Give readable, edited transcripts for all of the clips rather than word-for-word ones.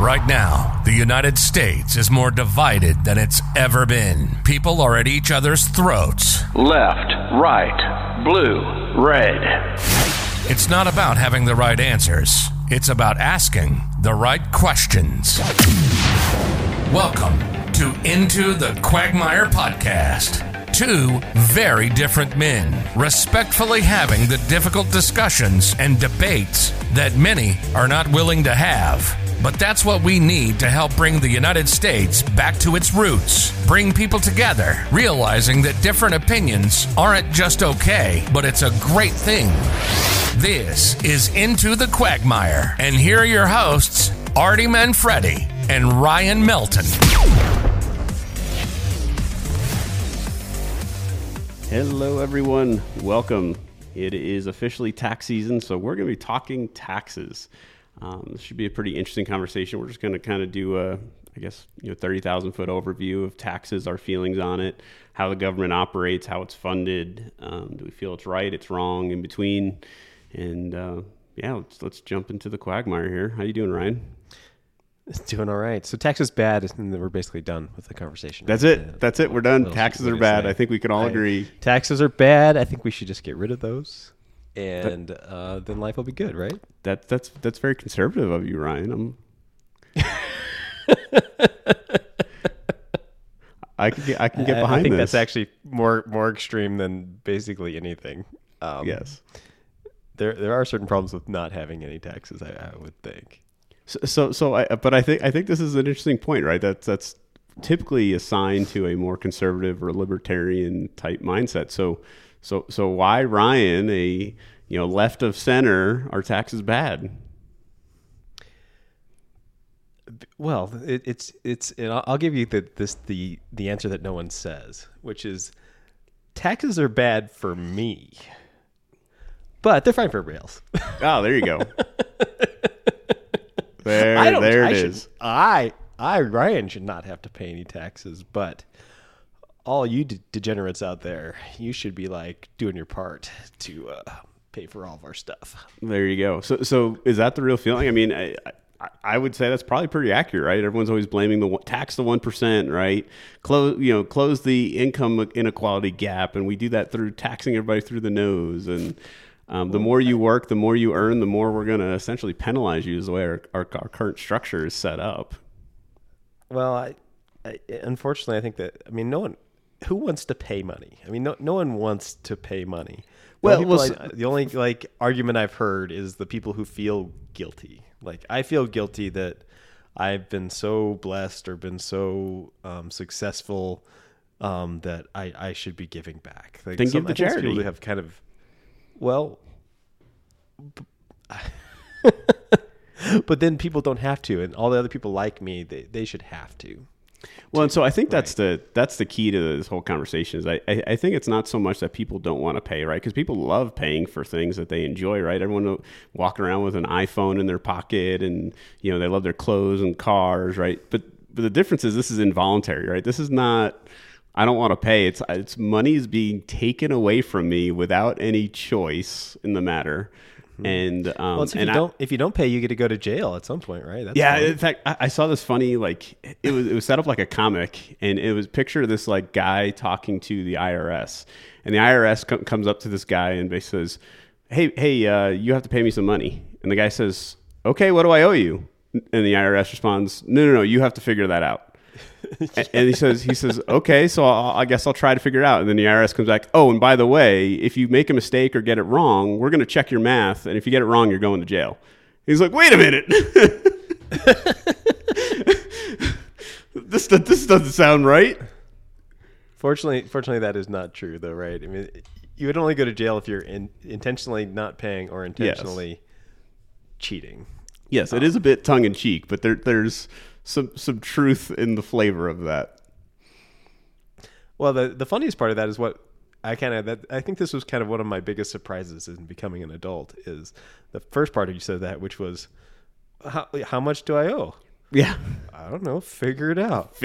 Right now, the United States is more divided than it's ever been. People are at each other's throats. Left, right, blue, red. It's not about having the right answers. It's about asking the right questions. Welcome to Into the Quagmire podcast. Two very different men, respectfully having the difficult discussions and debates that many are not willing to have. But that's what we need to help bring the United States back to its roots. Bring people together, realizing that different opinions aren't just okay, but it's a great thing. This is Into the Quagmire, and here are your hosts, Artie Manfredi and Ryan Melton. Hello, everyone. Welcome. It is officially tax season, so we're going to be talking taxes. This should be a pretty interesting conversation. We're just going to kind of do a, 30,000-foot overview of taxes, our feelings on it, how the government operates, how it's funded. Do we feel it's right, it's wrong, in between? And let's jump into the quagmire here. How you doing, Ryan? Doing all right. So tax is bad, and we're basically done with the conversation. That's it. We're done. Taxes are bad. I think we can all agree. Taxes are bad. I think we should just get rid of those, and then life will be good, right? That's very conservative of you, Ryan. I can get behind this. I think that's actually more extreme than basically anything. Yes. There are certain problems with not having any taxes, I would think. But I think this is an interesting point, right? That's typically a sign to a more conservative or libertarian type mindset. So why, Ryan, left of center, are taxes bad? Well, I'll give you the answer that no one says, which is taxes are bad for me, but they're fine for everybody else. Oh, there you go. There it is. Ryan should not have to pay any taxes, but all you degenerates out there, you should be like doing your part to pay for all of our stuff. There you go. So is that the real feeling? I mean, I would say that's probably pretty accurate, right? Everyone's always blaming the 1%, right? Close the income inequality gap, and we do that through taxing everybody through the nose. And the more you work, the more you earn, the more we're going to essentially penalize you is the way our current structure is set up. Well, unfortunately, I think that, who wants to pay money? I mean, no one wants to pay money. The only argument I've heard is the people who feel guilty. Like, I feel guilty that I've been so blessed or been so successful that I should be giving back. Like, then give the charity. People who have kind of... Well, but then people don't have to, and all the other people like me, they should have to. Well, and so I think that's the key to this whole conversation is I think it's not so much that people don't want to pay, right? Because people love paying for things that they enjoy, right? Everyone walking around with an iPhone in their pocket, and they love their clothes and cars, right? But the difference is this is involuntary, right? This is not. I don't want to pay. It's money is being taken away from me without any choice in the matter. And if you don't pay, you get to go to jail at some point, right? In fact, I saw this funny it was set up like a comic, and it was picture this guy talking to the IRS, and the IRS comes up to this guy and basically says, "Hey, you have to pay me some money." And the guy says, "Okay, what do I owe you?" And the IRS responds, "No, you have to figure that out." And he says, "Okay, so I guess I'll try to figure it out." And then the IRS comes back, "Oh, and by the way, if you make a mistake or get it wrong, we're going to check your math. And if you get it wrong, you're going to jail." He's like, "Wait a minute. This doesn't sound right." Fortunately, that is not true, though, right? I mean, you would only go to jail if you're intentionally not paying or intentionally cheating. Yes, it is a bit tongue-in-cheek, but there's... Some truth in the flavor of that. Well, the funniest part of that is what I think this was kind of one of my biggest surprises in becoming an adult is the first part of you said that, which was, how much do I owe? Yeah. I don't know. Figure it out.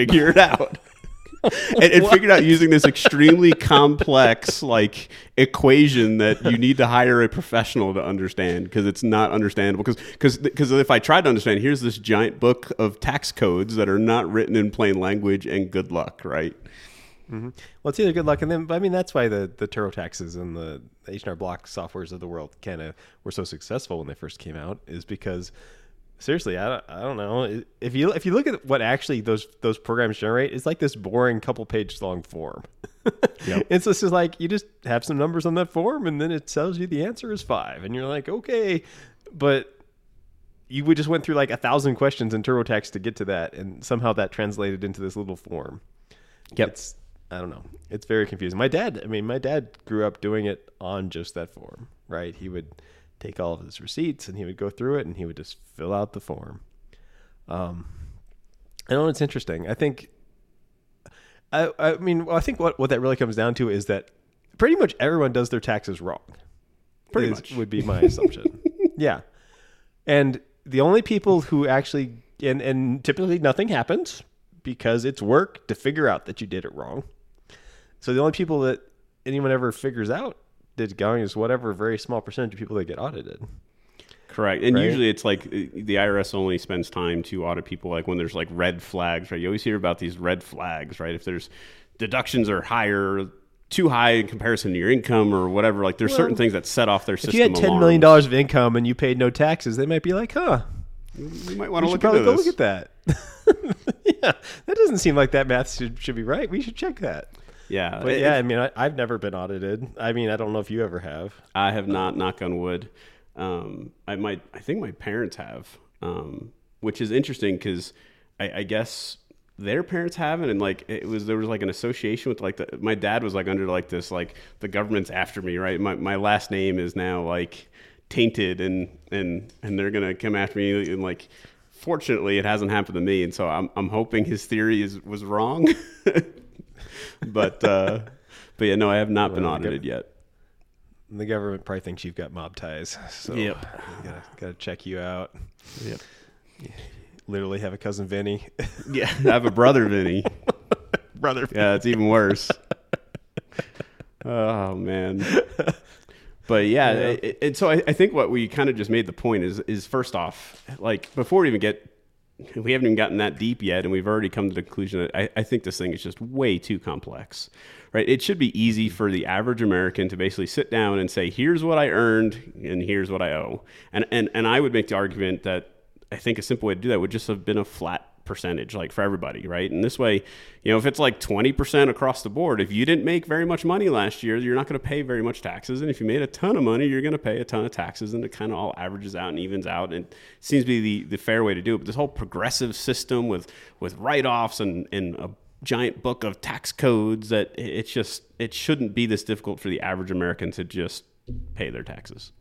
and figured out using this extremely complex like equation that you need to hire a professional to understand because it's not understandable. Because if I tried to understand, here's this giant book of tax codes that are not written in plain language, and good luck, right? Mm-hmm. Well, it's either good luck, and then I mean that's why the TurboTaxes and the H&R Block softwares of the world kind of were so successful when they first came out, is because seriously, I don't know if you look at what actually those programs generate, it's like this boring couple page long form. Yep. And so this is like you just have some numbers on that form, and then it tells you the answer is 5, and you're like, okay, but you just went through like 1,000 questions in TurboTax to get to that, and somehow that translated into this little form. Yep. It's, I don't know. It's very confusing. My dad grew up doing it on just that form, right? He would take all of his receipts and he would go through it and he would just fill out the form. I know it's interesting. I think, I think what that really comes down to is that pretty much everyone does their taxes wrong. Pretty much would be my assumption. Yeah. And the only people who actually, and typically nothing happens because it's work to figure out that you did it wrong. So the only people that anyone ever figures out did it wrong is whatever very small percentage of people that get audited. Correct. And Usually it's like the IRS only spends time to audit people like when there's like red flags, right? You always hear about these red flags, right? If there's deductions are higher, too high in comparison to your income or whatever, like there's certain things that set off their system alarms. If you had $10 million of income and you paid no taxes, they might be like, huh, you might want to look at that. Yeah, that doesn't seem like that math should be right. We should check that. Yeah. But yeah, I mean, I've never been audited. I mean, I don't know if you ever have. I have not, knock on wood. I think my parents have, which is interesting because I guess their parents haven't. And like, there was like an association with like my dad was like under like this, like the government's after me, right? My last name is now like tainted and they're going to come after me. And like, fortunately it hasn't happened to me. And so I'm hoping his theory was wrong. But yeah, no, I have not been audited yet. The government probably thinks you've got mob ties, so yep. Gotta check you out. Yep. Yeah. Literally have a cousin Vinny. Yeah, I have a brother Vinny. Yeah, it's even worse. Oh man. But yeah, and so I think what we kind of just made the point is first off, like before we even get. We haven't even gotten that deep yet, and we've already come to the conclusion that I think this thing is just way too complex, right? It should be easy for the average American to basically sit down and say, here's what I earned and here's what I owe. And I would make the argument that I think a simple way to do that would just have been a flat percentage, like for everybody, right? And this way, you know, if it's like 20% across the board, if you didn't make very much money last year, you're not going to pay very much taxes. And if you made a ton of money, you're going to pay a ton of taxes, and it kind of all averages out and evens out. And it seems to be the fair way to do it. But this whole progressive system with write-offs and a giant book of tax codes that it shouldn't be this difficult for the average American to just pay their taxes.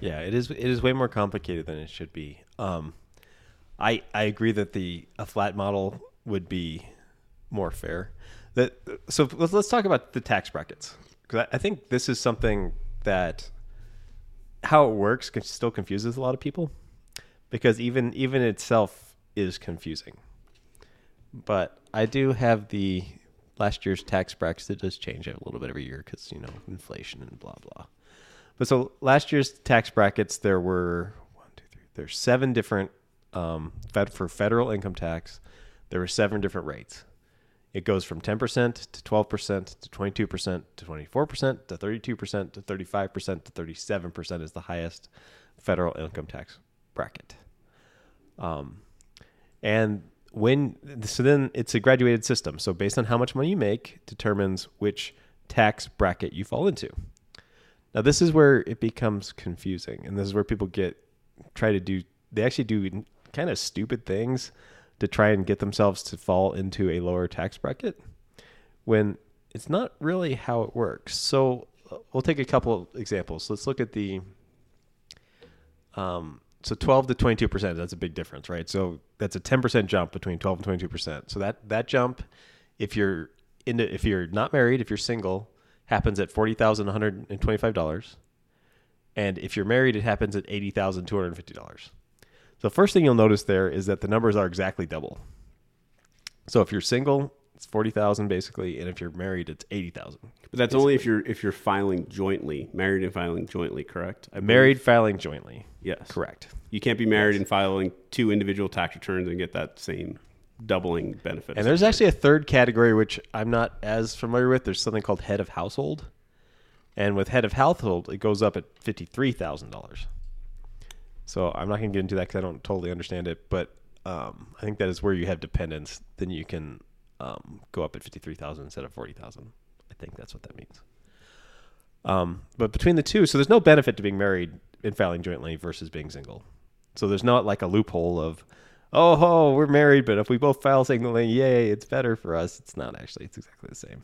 Yeah, it is way more complicated than it should be. I agree that a flat model would be more fair. So let's talk about the tax brackets, because I think this is something that how it works still confuses a lot of people, because even itself is confusing. But I do have the last year's tax brackets. It does change a little bit every year because, you know, inflation and blah, blah. But so last year's tax brackets, there were 7 different for federal income tax, there were 7 different rates. It goes from 10% to 12% to 22% to 24% to 32% to 35% to 37% is the highest federal income tax bracket. Then it's a graduated system. So based on how much money you make determines which tax bracket you fall into. Now this is where it becomes confusing, and this is where people do kind of stupid things to try and get themselves to fall into a lower tax bracket when it's not really how it works. So we'll take a couple of examples. Let's look at the, 12 to 22%, that's a big difference, right? So that's a 10% jump between 12 and 22%. So that jump, if you're not married, if you're single, happens at $40,125. And if you're married, it happens at $80,250. The first thing you'll notice there is that the numbers are exactly double. So if you're single, it's $40,000 basically, and if you're married, it's $80,000. But that's basically only if you're filing jointly, married and filing jointly, correct? Married filing jointly. Yes. Correct. You can't be married and filing two individual tax returns and get that same doubling benefit. And there's actually a third category which I'm not as familiar with. There's something called head of household. And with head of household, it goes up at $53,000. So I'm not going to get into that because I don't totally understand it. But I think that is where you have dependents. Then you can go up at $53,000 instead of $40,000. I think that's what that means. But between the two, so there's no benefit to being married and filing jointly versus being single. So there's not like a loophole of, oh, we're married, but if we both file singly, yay, it's better for us. It's not actually. It's exactly the same.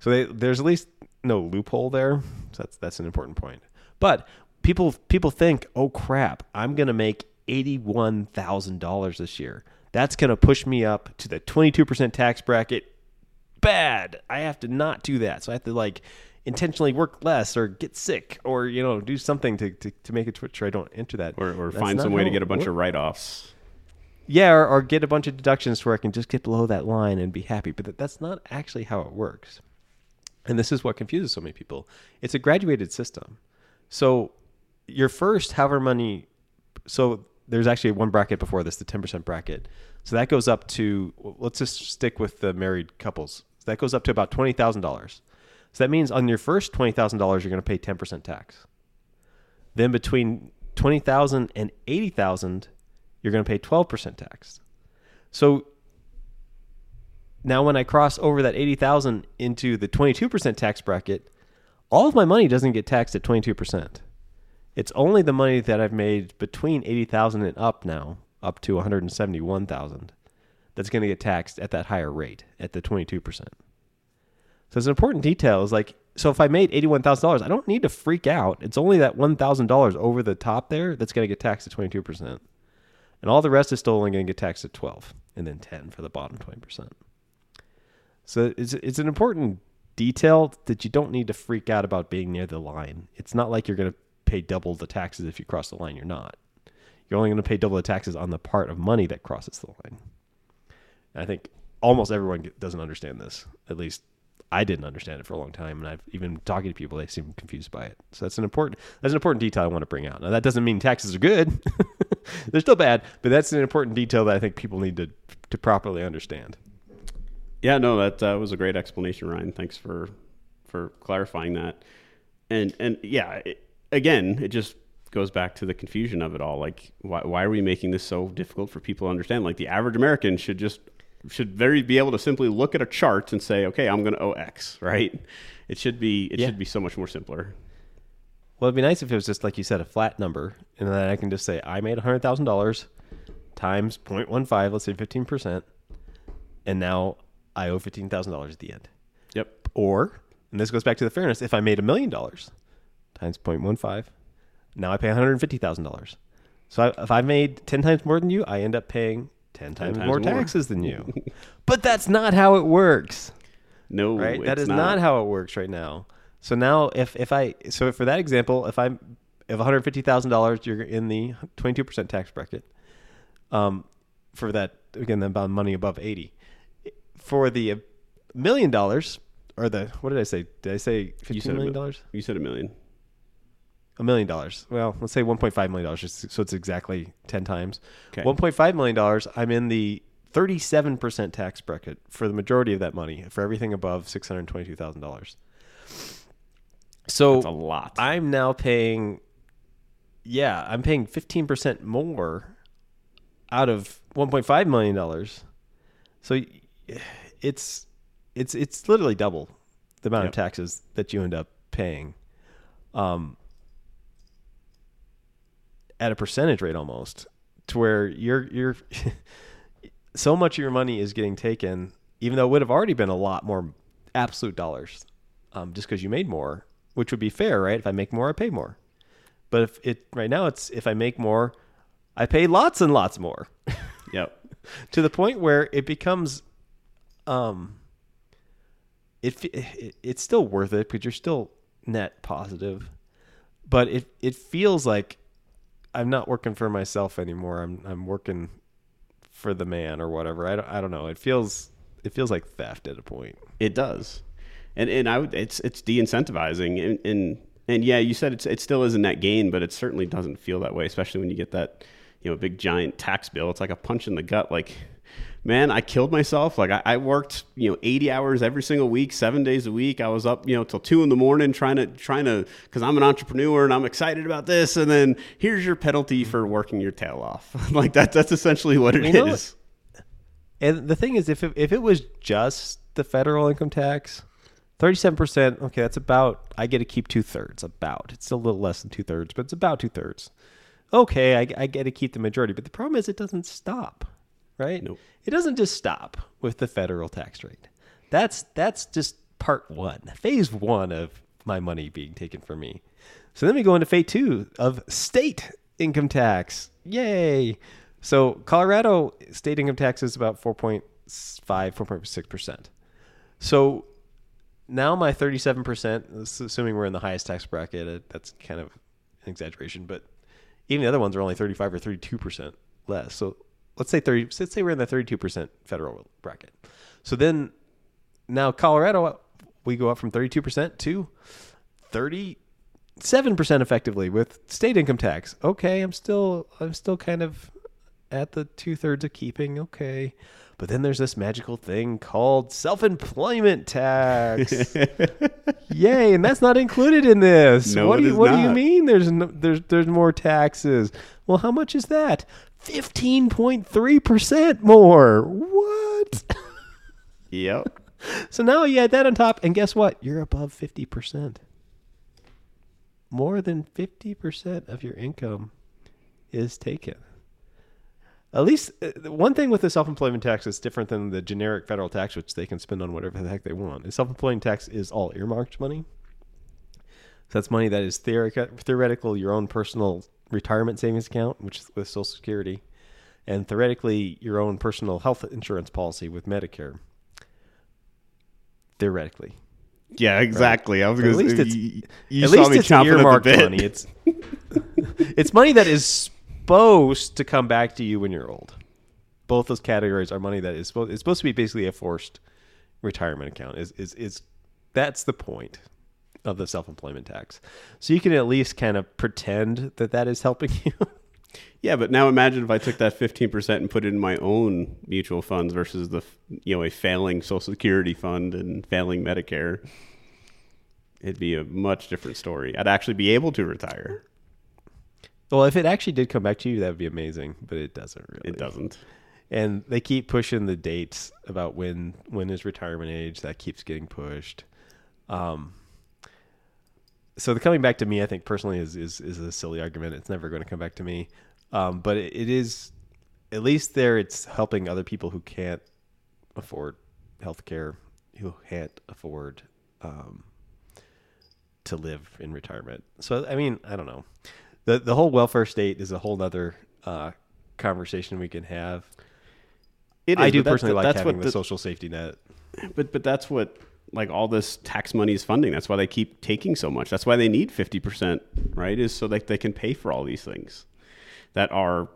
So there's at least no loophole there. So that's an important point. But people think, oh, crap, I'm going to make $81,000 this year. That's going to push me up to the 22% tax bracket. Bad. I have to not do that. So I have to like intentionally work less or get sick or, you know, do something to make it sure I don't enter that. Or find some way to get a bunch of write-offs. Yeah, or get a bunch of deductions where I can just get below that line and be happy. But that's not actually how it works. And this is what confuses so many people. It's a graduated system. So your first however money... So there's actually one bracket before this, the 10% bracket. So that goes up to... Let's just stick with the married couples. So that goes up to about $20,000. So that means on your first $20,000, you're going to pay 10% tax. Then between $20,000 and $80,000... you're going to pay 12% tax. So now when I cross over that $80,000 into the 22% tax bracket, all of my money doesn't get taxed at 22%. It's only the money that I've made between $80,000 and up now, up to $171,000, that's going to get taxed at that higher rate, at the 22%. So it's an important detail. It's like, so if I made $81,000, I don't need to freak out. It's only that $1,000 over the top there that's going to get taxed at 22%. And all the rest is still only going to get taxed at 12 and then 10 for the bottom 20%. So it's an important detail that you don't need to freak out about being near the line. It's not like you're going to pay double the taxes if you cross the line. You're not. You're only going to pay double the taxes on the part of money that crosses the line. And I think almost everyone doesn't understand this. At least I didn't understand it for a long time. And I've even talking to people, they seem confused by it. So that's an important detail I want to bring out. Now that doesn't mean taxes are good. They're still bad, but that's an important detail that I think people need to properly understand. Yeah, no, that was a great explanation, Ryan. Thanks for clarifying that. And yeah, it just goes back to the confusion of it all. Like, why are we making this so difficult for people to understand? Like, the average American should be able to simply look at a chart and say, okay, I'm going to owe X, right? It should be so much more simpler. Well, it'd be nice if it was just, like you said, a flat number. And then I can just say, I made $100,000 times 0.15, let's say 15%. And now I owe $15,000 at the end. Yep. Or, and this goes back to the fairness, if I made $1 million times 0.15, now I pay $150,000. So if I made 10 times more than you, I end up paying 10 times more taxes than you. But that's not how it works. No, right? That is not how it works right now. So now if for that example, if $150,000, you're in the 22% tax bracket, for that, again, the amount of money above 80, for the $1 million or the, what did I say? Did I say $15 million? You said $1 million. $1 million. Well, let's say $1.5 million. So it's exactly 10 times. Okay. $1.5 million. I'm in the 37% tax bracket for the majority of that money, for everything above $622,000. So that's a lot. I'm now paying, I'm paying 15% more out of $1.5 million. So it's literally double the amount of taxes that you end up paying, at a percentage rate almost, to where you're so much of your money is getting taken, even though it would have already been a lot more absolute dollars, just because you made more. Which would be fair, right? If I make more, I pay more. But if I make more, I pay lots and lots more. Yep. To the point where it becomes, it's still worth it because you're still net positive, but it feels like I'm not working for myself anymore. I'm working for the man or whatever. I don't know. It feels it feels like theft at a point. It does. And I would, it's de-incentivizing and yeah, you said it still is a net gain, but it certainly doesn't feel that way, especially when you get that, you know, big giant tax bill. It's like a punch in the gut. Like, man, I killed myself. Like I worked, you know, 80 hours every single week, 7 days a week. I was up, you know, till 2 a.m. trying to, cause I'm an entrepreneur and I'm excited about this. And then here's your penalty for working your tail off. Like that's essentially what it is. And the thing is, if it was just the federal income tax, 37%, okay, that's about, I get to keep 2/3, about. It's a little less than 2/3, but it's about 2/3. Okay, I get to keep the majority, but the problem is it doesn't stop, right? Nope. It doesn't just stop with the federal tax rate. That's just part one, phase one of my money being taken from me. So then we go into phase two of state income tax. Yay! So Colorado state income tax is about 4.5, 4.6%. So now my 37%, assuming we're in the highest tax bracket, that's kind of an exaggeration, but even the other ones are only 35 or 32% less. So let's say we're in the 32% federal bracket. So then now Colorado, we go up from 32% to 37% effectively with state income tax. Okay, I'm still kind of at the 2/3 of keeping. Okay. But then there's this magical thing called self-employment tax. Yay, and that's not included in this. No, what do you mean there's more taxes? Well, how much is that? 15.3% more. What? Yep. So now you add that on top, and guess what? You're above 50%. More than 50% of your income is taken. At least one thing with the self-employment tax that's different than the generic federal tax, which they can spend on whatever the heck they want. The self-employment tax is all earmarked money. So that's money that is theoretical, your own personal retirement savings account, which is with Social Security, and theoretically your own personal health insurance policy with Medicare. Theoretically. Yeah, exactly. Right? I was going to say, you saw me chomping at the bit. Money. It's money that is supposed to come back to you when you're old. Both those categories are money that is supposed to be basically a forced retirement account. Is that's the point of the self-employment tax. So you can at least kind of pretend that is helping you. Yeah, but now imagine if I took that 15% and put it in my own mutual funds versus the a failing Social Security fund and failing Medicare. It'd be a much different story. I'd actually be able to retire. Well, if it actually did come back to you, that would be amazing, but it doesn't really. It doesn't. And they keep pushing the dates about when is retirement age. That keeps getting pushed. So the coming back to me, I think personally, is a silly argument. It's never going to come back to me. But it is, at least there, it's helping other people who can't afford healthcare, who can't afford to live in retirement. So, I mean, I don't know. The whole welfare state is a whole other conversation we can have. It is, I do personally like having the social safety net. But that's what like all this tax money is funding. That's why they keep taking so much. That's why they need 50%, right? Is so that they can pay for all these things that are,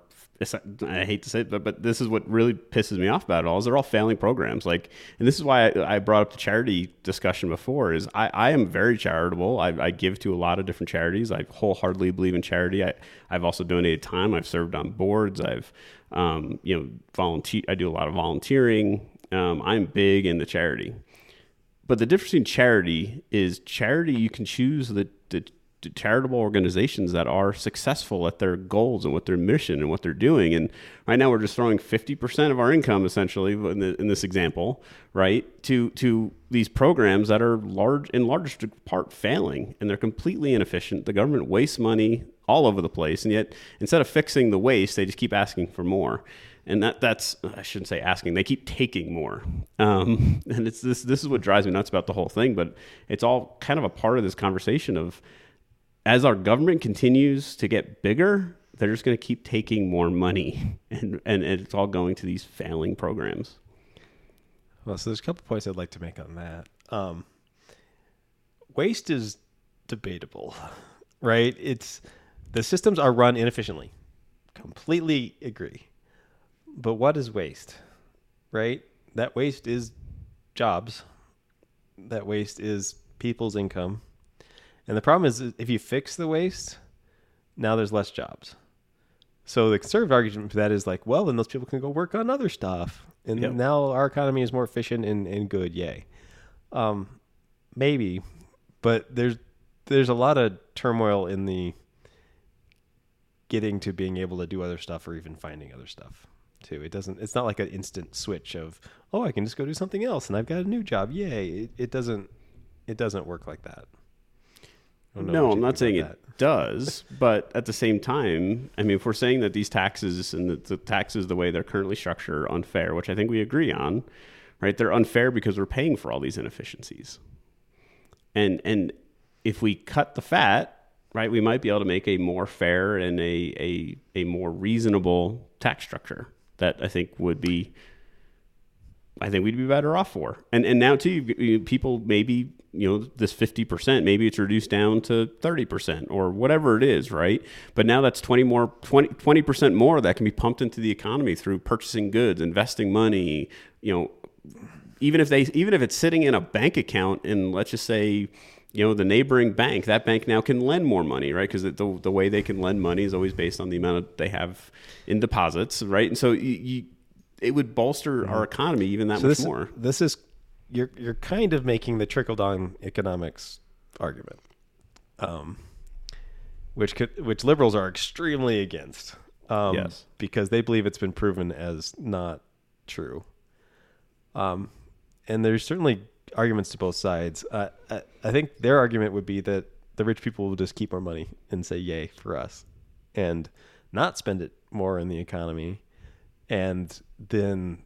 I hate to say it, but this is what really pisses me off about it all, is they're all failing programs. Like, and this is why I brought up the charity discussion before, is I am very charitable. I give to a lot of different charities. I wholeheartedly believe in charity. I've also donated time. I've served on boards. I've, volunteer. I do a lot of volunteering. I'm big into charity. But the difference in charity is charity, you can choose the charitable organizations that are successful at their goals and what their mission and what they're doing. And right now we're just throwing 50% of our income essentially in this example, right, to these programs that are in large part failing, and they're completely inefficient. The government wastes money all over the place, and yet instead of fixing the waste, they just keep asking for more. And that's, I shouldn't say asking, they keep taking more. And it's this is what drives me nuts about the whole thing, but it's all kind of a part of this conversation of, as our government continues to get bigger, they're just going to keep taking more money, and it's all going to these failing programs. Well, so there's a couple points I'd like to make on that. Waste is debatable, right? It's the systems are run inefficiently. Completely agree. But what is waste, right? that waste is jobs. That waste is people's income. And the problem is if you fix the waste, now there's less jobs. So the conservative argument for that is like, well, then those people can go work on other stuff. And yep. Now our economy is more efficient and good. Yay. Maybe, but there's a lot of turmoil in the getting to being able to do other stuff or even finding other stuff too. It's not like an instant switch of, oh, I can just go do something else and I've got a new job. Yay. It doesn't work like that. No, I'm not saying it does, but at the same time, I mean, if we're saying that these taxes and the taxes, the way they're currently structured, are unfair, which I think we agree on, right? They're unfair because we're paying for all these inefficiencies. And if we cut the fat, right, we might be able to make a more fair and a more reasonable tax structure that I think would be, I think we'd be better off for. And now too, people maybe, this 50%, maybe it's reduced down to 30% or whatever it is, right? But now that's 20% more that can be pumped into the economy through purchasing goods, investing money, even if it's sitting in a bank account and let's just say, the neighboring bank, that bank now can lend more money, right? Because the way they can lend money is always based on the amount they have in deposits, right? And so it would bolster our economy even that much more. This is you're kind of making the trickle-down economics argument, which liberals are extremely against, yes, because they believe it's been proven as not true. And there's certainly arguments to both sides. I think their argument would be that the rich people will just keep our money and say yay for us, and not spend it more in the economy. And then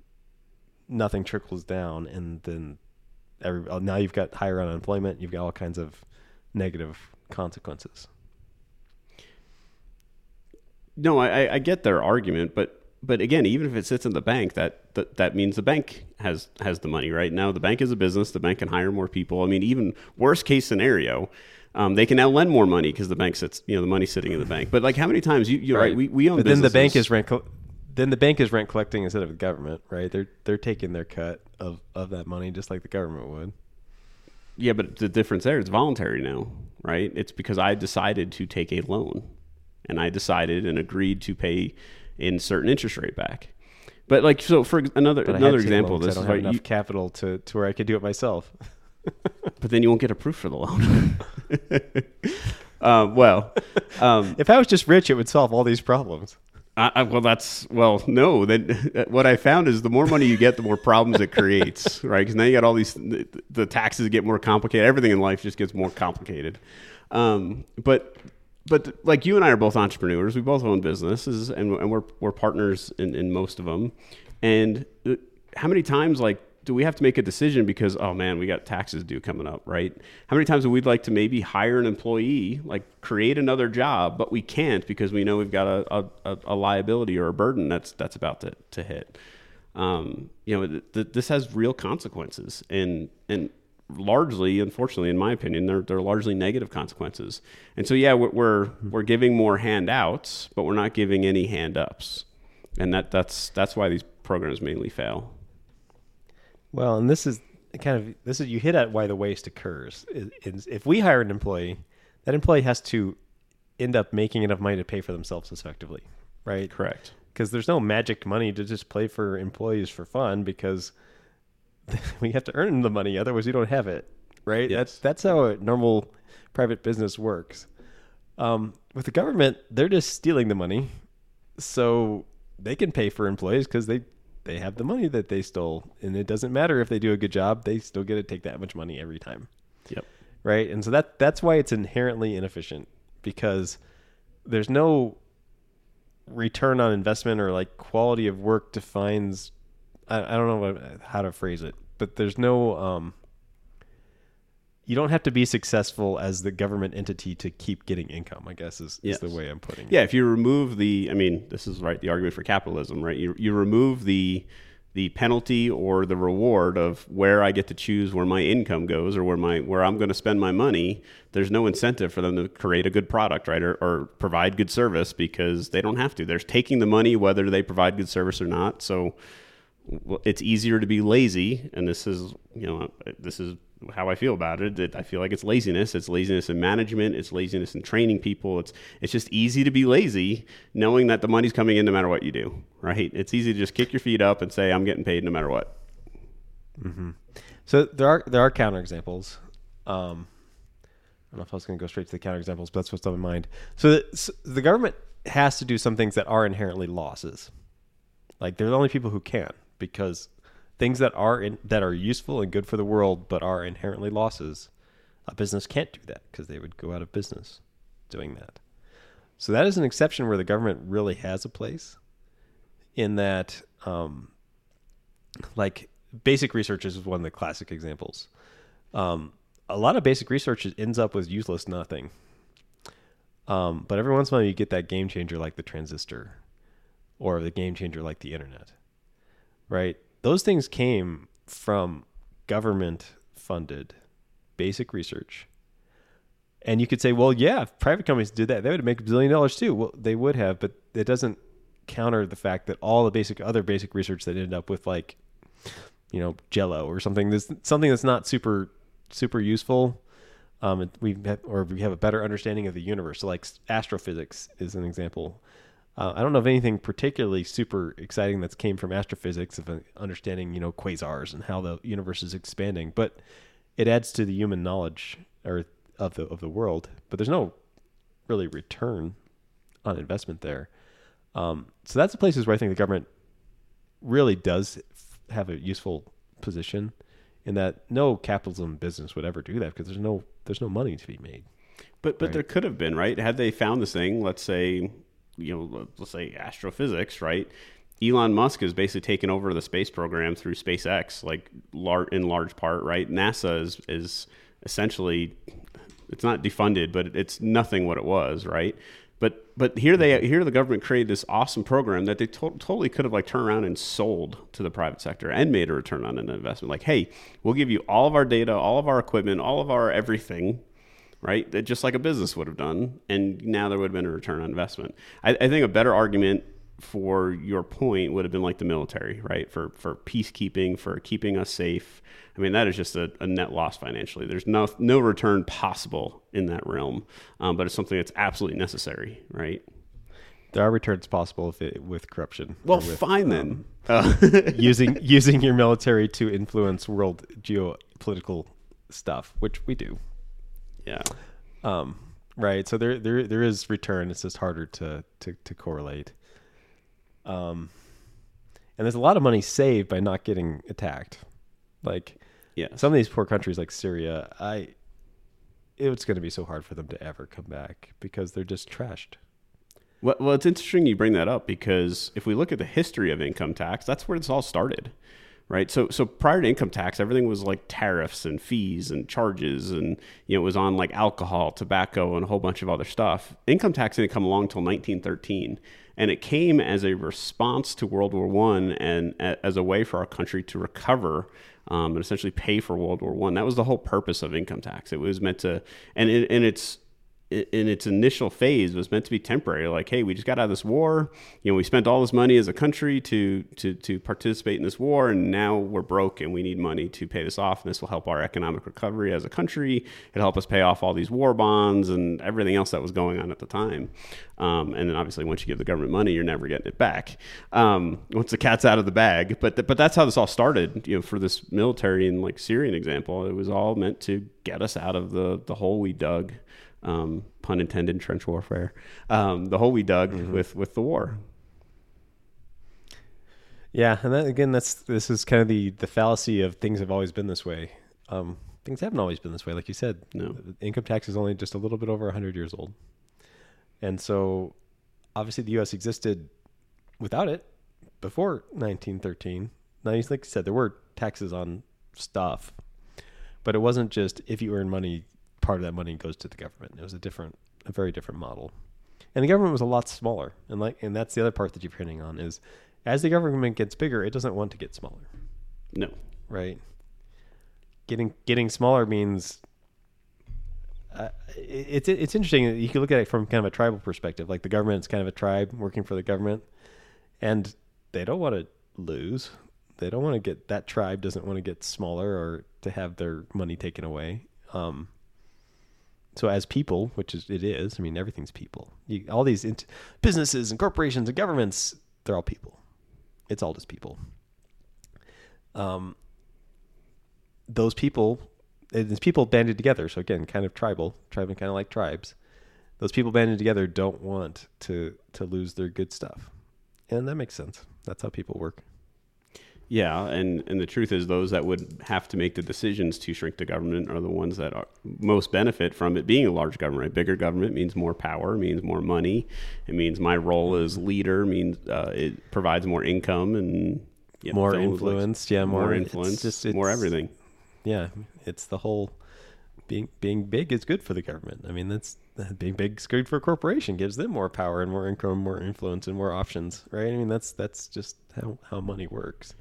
nothing trickles down, and then now you've got higher unemployment. You've got all kinds of negative consequences. No, I get their argument, but again, even if it sits in the bank, that means the bank has the money, right? Now the bank is a business. The bank can hire more people. I mean, even worst case scenario, they can now lend more money because the bank sits, the money's sitting in the bank. But like, how many times you're right? We own. But then the bank is Then the bank is rent collecting instead of the government, right? They're taking their cut of that money just like the government would. Yeah, but the difference there, it's voluntary now, right? It's because I decided to take a loan, and I decided and agreed to pay in certain interest rate back. But like, so for another example, this I don't have enough capital to where I could do it myself. But then you won't get approved for the loan. If I was just rich, it would solve all these problems. No. Then what I found is the more money you get, the more problems it creates, right? Because now you got all these, the taxes get more complicated. Everything in life just gets more complicated. But like you and I are both entrepreneurs. We both own businesses, and we're partners in most of them. And how many times do we have to make a decision because, oh man, we got taxes due coming up, right? How many times would we like to maybe hire an employee, create another job, but we can't because we know we've got a liability or a burden that's about to hit. This has real consequences, and largely, unfortunately, in my opinion, they're largely negative consequences. And so, yeah, we're giving more handouts, but we're not giving any hand ups, and that's why these programs mainly fail. Well, and this is you hit at why the waste occurs. If we hire an employee, that employee has to end up making enough money to pay for themselves effectively, right? Correct. Because there's no magic money to just play for employees for fun, because we have to earn the money, otherwise we don't have it, right? Yes. That's how a normal private business works. With the government, they're just stealing the money, so they can pay for employees because they have the money that they stole, and it doesn't matter if they do a good job, they still get to take that much money every time. Yep. Right. And so that's why it's inherently inefficient, because there's no return on investment or quality of work defines, I don't know how to phrase it, but there's no, you don't have to be successful as the government entity to keep getting income, I guess is the way I'm putting it. Yeah, if you remove this is right, the argument for capitalism, right? You remove the penalty or the reward of where I get to choose where my income goes or where I'm going to spend my money. There's no incentive for them to create a good product, right? Or provide good service, because they don't have to. They're taking the money whether they provide good service or not. So it's easier to be lazy, and this is, you know, this is how I feel about it. I feel like it's laziness. It's laziness in management. It's laziness in training people. It's just easy to be lazy, knowing that the money's coming in no matter what you do, right? It's easy to just kick your feet up and say, I'm getting paid no matter what. Mm-hmm. So there are counterexamples. I don't know if I was going to go straight to the counterexamples, but that's what's up in mind. So the government has to do some things that are inherently losses. Like, they're the only people who can, because things that are useful and good for the world but are inherently losses, a business can't do that because they would go out of business doing that. So that is an exception where the government really has a place, in that like basic research is one of the classic examples. A lot of basic research ends up with useless nothing. But every once in a while you get that game changer like the transistor, or the game changer like the internet, right? Those things came from government-funded basic research. And you could say, well, yeah, if private companies did that, they would make $1 billion too. Well, they would have, but it doesn't counter the fact that all the other basic research that ended up with, like, you know, Jell-O or something that's not super, super useful. We have a better understanding of the universe. So, like, astrophysics is an example. I don't know of anything particularly super exciting that came from astrophysics, of understanding, you know, quasars and how the universe is expanding, but it adds to the human knowledge or of the world. But there's no really return on investment there. So that's the places where I think the government really does have a useful position, in that no capitalism business would ever do that, because there's no money to be made. But right? There could have been, right? Had they found this thing, let's say astrophysics, right? Elon Musk has basically taken over the space program through SpaceX, like in large part, right? NASA is essentially, it's not defunded, but it's nothing what it was, right? But here the government created this awesome program that they totally could have, like, turned around and sold to the private sector and made a return on an investment. Like, hey, we'll give you all of our data, all of our equipment, all of our everything, right? That just like a business would have done. And now there would have been a return on investment. I think a better argument for your point would have been like the military, right? For peacekeeping, for keeping us safe. I mean, that is just a net loss financially. There's no return possible in that realm, but it's something that's absolutely necessary, right? There are returns possible with corruption. Well, fine then. Using your military to influence world geopolitical stuff, which we do. Yeah. Right. So there is return. It's just harder to correlate. And there's a lot of money saved by not getting attacked. Like, yeah, some of these poor countries like Syria, it's going to be so hard for them to ever come back because they're just trashed. Well, it's interesting you bring that up, because if we look at the history of income tax, that's where this all started. Right. So prior to income tax, everything was like tariffs and fees and charges. And, you know, it was on like alcohol, tobacco, and a whole bunch of other stuff. Income tax didn't come along till 1913. And it came as a response to World War One, and as a way for our country to recover and essentially pay for World War One. That was the whole purpose of income tax. It was meant to, in its initial phase, was meant to be temporary. Like, hey, we just got out of this war. You know, we spent all this money as a country to participate in this war, and now we're broke and we need money to pay this off. And this will help our economic recovery as a country. It'll help us pay off all these war bonds and everything else that was going on at the time. And then obviously, once you give the government money, you're never getting it back. Once the cat's out of the bag. But that's how this all started. You know, for this military and like Syrian example, it was all meant to get us out of the hole we dug. Pun intended, trench warfare, the hole we dug with the war. Yeah. And that, again, this is kind of the fallacy of things have always been this way. Things haven't always been this way. Like you said, no. Income tax is only just a little bit over 100 years old. And so obviously the U.S. existed without it before 1913. Now, like you said, there were taxes on stuff, but it wasn't just if you earn money, part of that money goes to the government. It was a very different model, and the government was a lot smaller. And that's the other part that you're hitting on, is as the government gets bigger, it doesn't want to get smaller. No, right? Getting smaller means it's interesting. You can look at it from kind of a tribal perspective. Like, the government is kind of a tribe working for the government, and they don't want to lose. they don't want to get, that tribe doesn't want to get smaller or to have their money taken away. So as people, which is, it is, I mean, everything's people. You, all these businesses and corporations and governments, they're all people. It's all just people. Those people, these people banded together. So again, kind of tribal, kind of like tribes. Those people banded together don't want to lose their good stuff. And that makes sense. That's how people work. Yeah, and the truth is those that would have to make the decisions to shrink the government are the ones that are most benefit from it being a large government. A bigger government means more power, means more money. It means my role as leader means it provides more income and... Yeah, more influence. Yeah, more influence. It's just, it's, more everything. Yeah, it's the whole... Being big is good for the government. I mean, that's being big is good for a corporation. Gives them more power and more income, more influence, and more options, right? I mean, that's just how money works.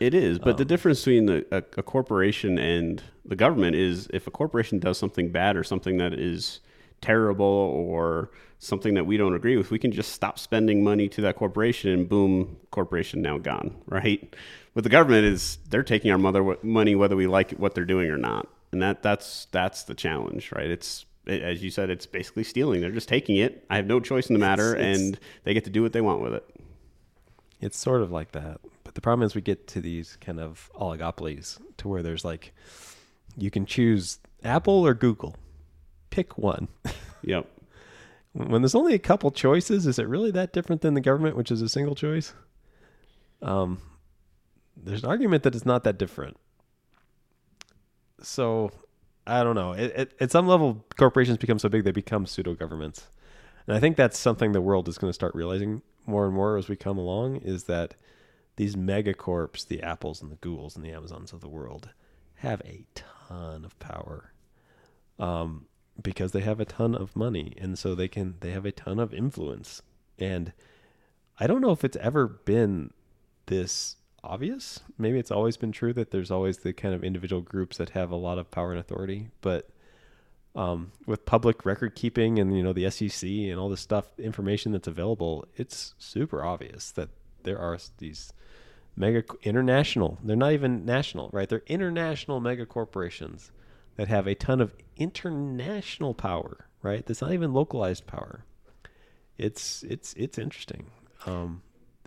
It is, but the difference between a corporation and the government is if a corporation does something bad or something that is terrible or something that we don't agree with, we can just stop spending money to that corporation and boom, corporation now gone, right? But the government is they're taking our money whether we like what they're doing or not, and that's the challenge, right? As you said, it's basically stealing. They're just taking it. I have no choice in the matter, and they get to do what they want with it. It's sort of like that. But the problem is we get to these kind of oligopolies to where there's like, you can choose Apple or Google. Pick one. Yep. When there's only a couple choices, is it really that different than the government, which is a single choice? There's an argument that it's not that different. So... I don't know. At some level, corporations become so big, they become pseudo-governments. And I think that's something the world is going to start realizing more and more as we come along, is that these megacorps, the Apples and the Googles and the Amazons of the world, have a ton of power because they have a ton of money. And so they have a ton of influence. And I don't know if it's ever been this... obvious. Maybe it's always been true that there's always the kind of individual groups that have a lot of power and authority, but with public record keeping and, you know, the SEC and all this stuff, information that's available, it's super obvious that there are these mega international, they're not even national, right? They're international mega corporations that have a ton of international power, right? That's not even localized power. It's interesting. I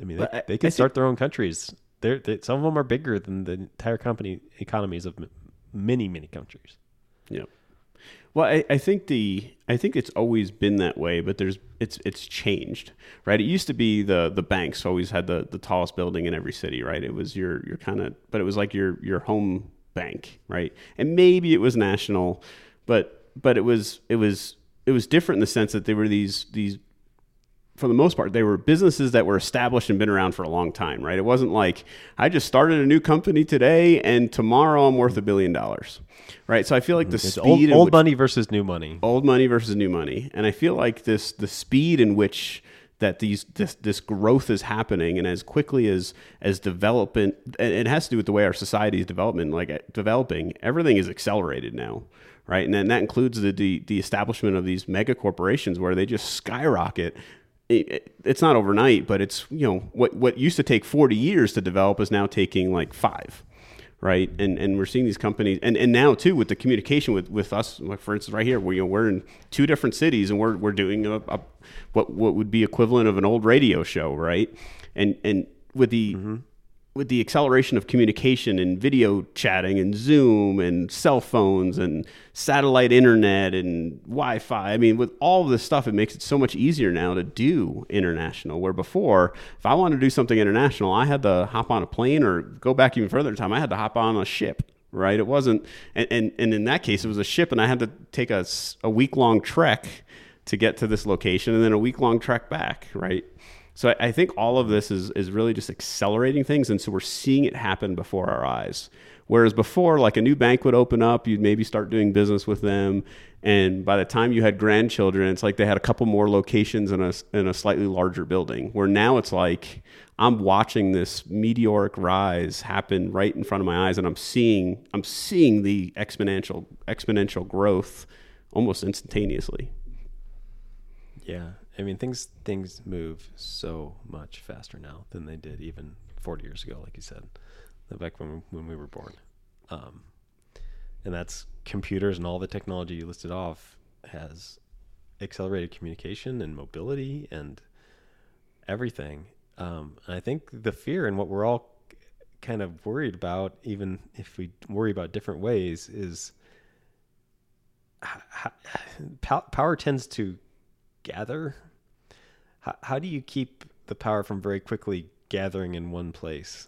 mean, they can start their own countries. Some of them are bigger than the entire economies of many countries. Yeah. Well, I think it's always been that way, but it's changed, right? It used to be the banks always had the tallest building in every city, right? It was your kind of, but it was like your home bank, right? And maybe it was national, but it was different in the sense that they were these. For the most part, they were businesses that were established and been around for a long time, right? It wasn't like I just started a new company today and tomorrow I'm worth $1 billion, right? So I feel like the speed old money versus new money, and I feel like the speed in which that this growth is happening, and as quickly as development, and it has to do with the way our society is developing. Everything is accelerated now. Right, and then that includes the establishment of these mega corporations where they just skyrocket. It's not overnight, but it's, you know, what used to take 40 years to develop is now taking like 5, right? And we're seeing these companies, and now too with the communication with us, like for instance right here, we're in 2 different cities and we're doing a what would be equivalent of an old radio show, right? And with the mm-hmm. with the acceleration of communication and video chatting and Zoom and cell phones and satellite internet and Wi-Fi. I mean, with all this stuff, it makes it so much easier now to do international, where before, if I wanted to do something international, I had to hop on a plane, or go back even further in time, I had to hop on a ship, right? It wasn't, and in that case, it was a ship, and I had to take a week-long trek to get to this location and then a week-long trek back, right? So I think all of this is really just accelerating things, and so we're seeing it happen before our eyes. Whereas before, like a new bank would open up, you'd maybe start doing business with them, and by the time you had grandchildren, it's like they had a couple more locations in a slightly larger building. Where now it's like I'm watching this meteoric rise happen right in front of my eyes, and I'm seeing the exponential growth almost instantaneously. Yeah. I mean, things move so much faster now than they did even 40 years ago, like you said. back when we were born. And that's computers and all the technology you listed off has accelerated communication and mobility and everything. And I think the fear and what we're all kind of worried about, even if we worry about different ways, is how power tends to gather. How do you keep the power from very quickly gathering in one place,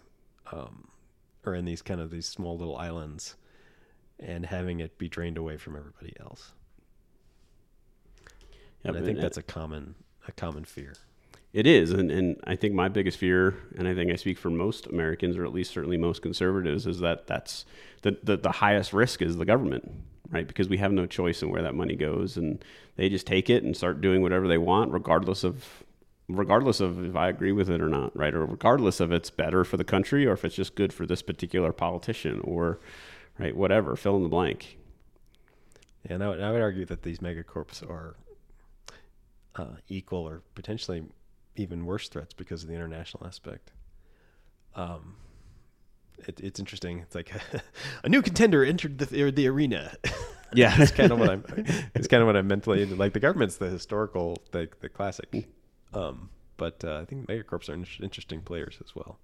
or in these kind of these small little islands, and having it be drained away from everybody else? And I think that's a common fear. It is. And I think my biggest fear, and I think I speak for most Americans, or at least certainly most conservatives, is that that's the highest risk is the government, right? Because we have no choice in where that money goes, and they just take it and start doing whatever they want, regardless of if I agree with it or not, right? Or regardless of it's better for the country, or if it's just good for this particular politician, or right, whatever, fill in the blank. And I would argue that these megacorps are equal or potentially even worse threats because of the international aspect. It's interesting. It's like a new contender entered the arena. Yeah, it's kind of what I'm. It's kind of what I'm mentally into. Like the government's the historical, the classic. But I think megacorps are interesting players as well.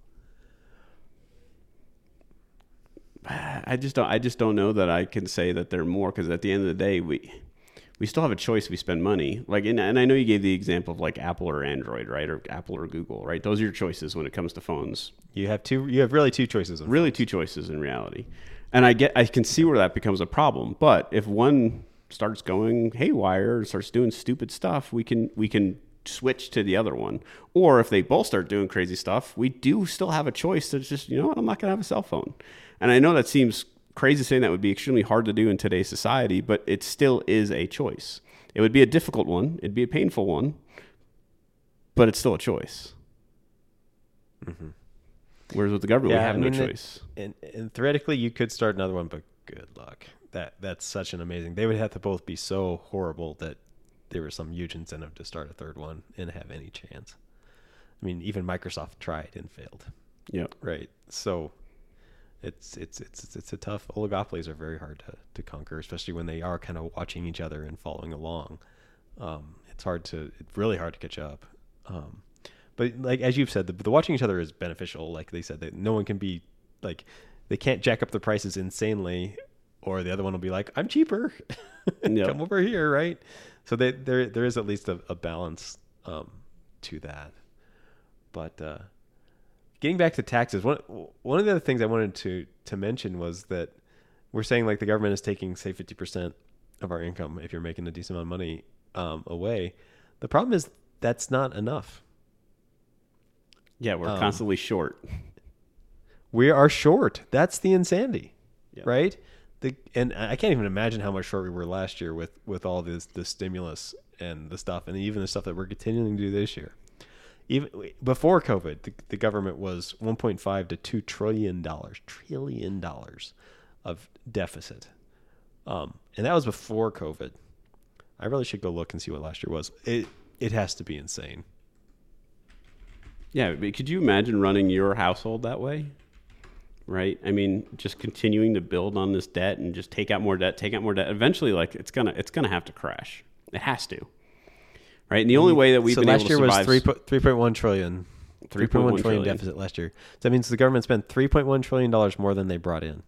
I just don't know that I can say that they're more, because at the end of the day, we still have a choice. We spend money. Like, and I know you gave the example of like Apple or Android, right? Or Apple or Google, right? Those are your choices when it comes to phones. You have really two choices in reality. And I can see where that becomes a problem. But if one starts going haywire or starts doing stupid stuff, we can switch to the other one. Or if they both start doing crazy stuff, we do still have a choice to just, you know what, I'm not going to have a cell phone. And I know that seems crazy, saying that would be extremely hard to do in today's society, but it still is a choice. It would be a difficult one. It'd be a painful one, but it's still a choice. Mm-hmm. Whereas with the government, we have no choice. And theoretically, you could start another one, but good luck. That's such an amazing... They would have to both be so horrible that there was some huge incentive to start a third one and have any chance. I mean, even Microsoft tried and failed. Yeah. Right. So it's a tough... Oligopolies are very hard to conquer, especially when they are kind of watching each other and following along. It's really hard to catch up. But like, as you've said, the watching each other is beneficial. Like they said, that no one can be like, they can't jack up the prices insanely, or the other one will be like, I'm cheaper. Yep. Come over here. Right. So there is at least a balance to that. But getting back to taxes, one of the other things I wanted to mention was that we're saying like the government is taking, say, 50% of our income, if you're making a decent amount of money, away. The problem is that's not enough. Yeah, we're constantly short. We are short. That's the insanity, yeah. Right? And I can't even imagine how much short we were last year with all the stimulus and the stuff, and even the stuff that we're continuing to do this year. Even before COVID, the government was $1.5 to $2 trillion of deficit. And that was before COVID. I really should go look and see what last year was. It has to be insane. Yeah, but could you imagine running your household that way? Right? I mean, just continuing to build on this debt and just take out more debt. Eventually, like, it's gonna have to crash. It has to. Right? And the only way that we've been able to survive... So last year was 3.1 trillion. 3.1 trillion deficit last year. So that means the government spent $3.1 trillion more than they brought in.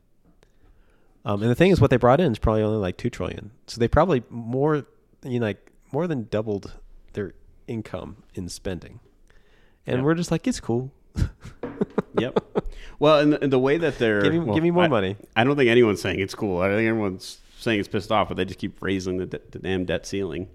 And the thing is, what they brought in is probably only like 2 trillion. So they probably more than doubled their income in spending. And yep. We're just like, it's cool. Yep. Well, and the way that they're... Give me more money. I don't think anyone's saying it's cool. I think everyone's saying it's pissed off, but they just keep raising the damn debt ceiling.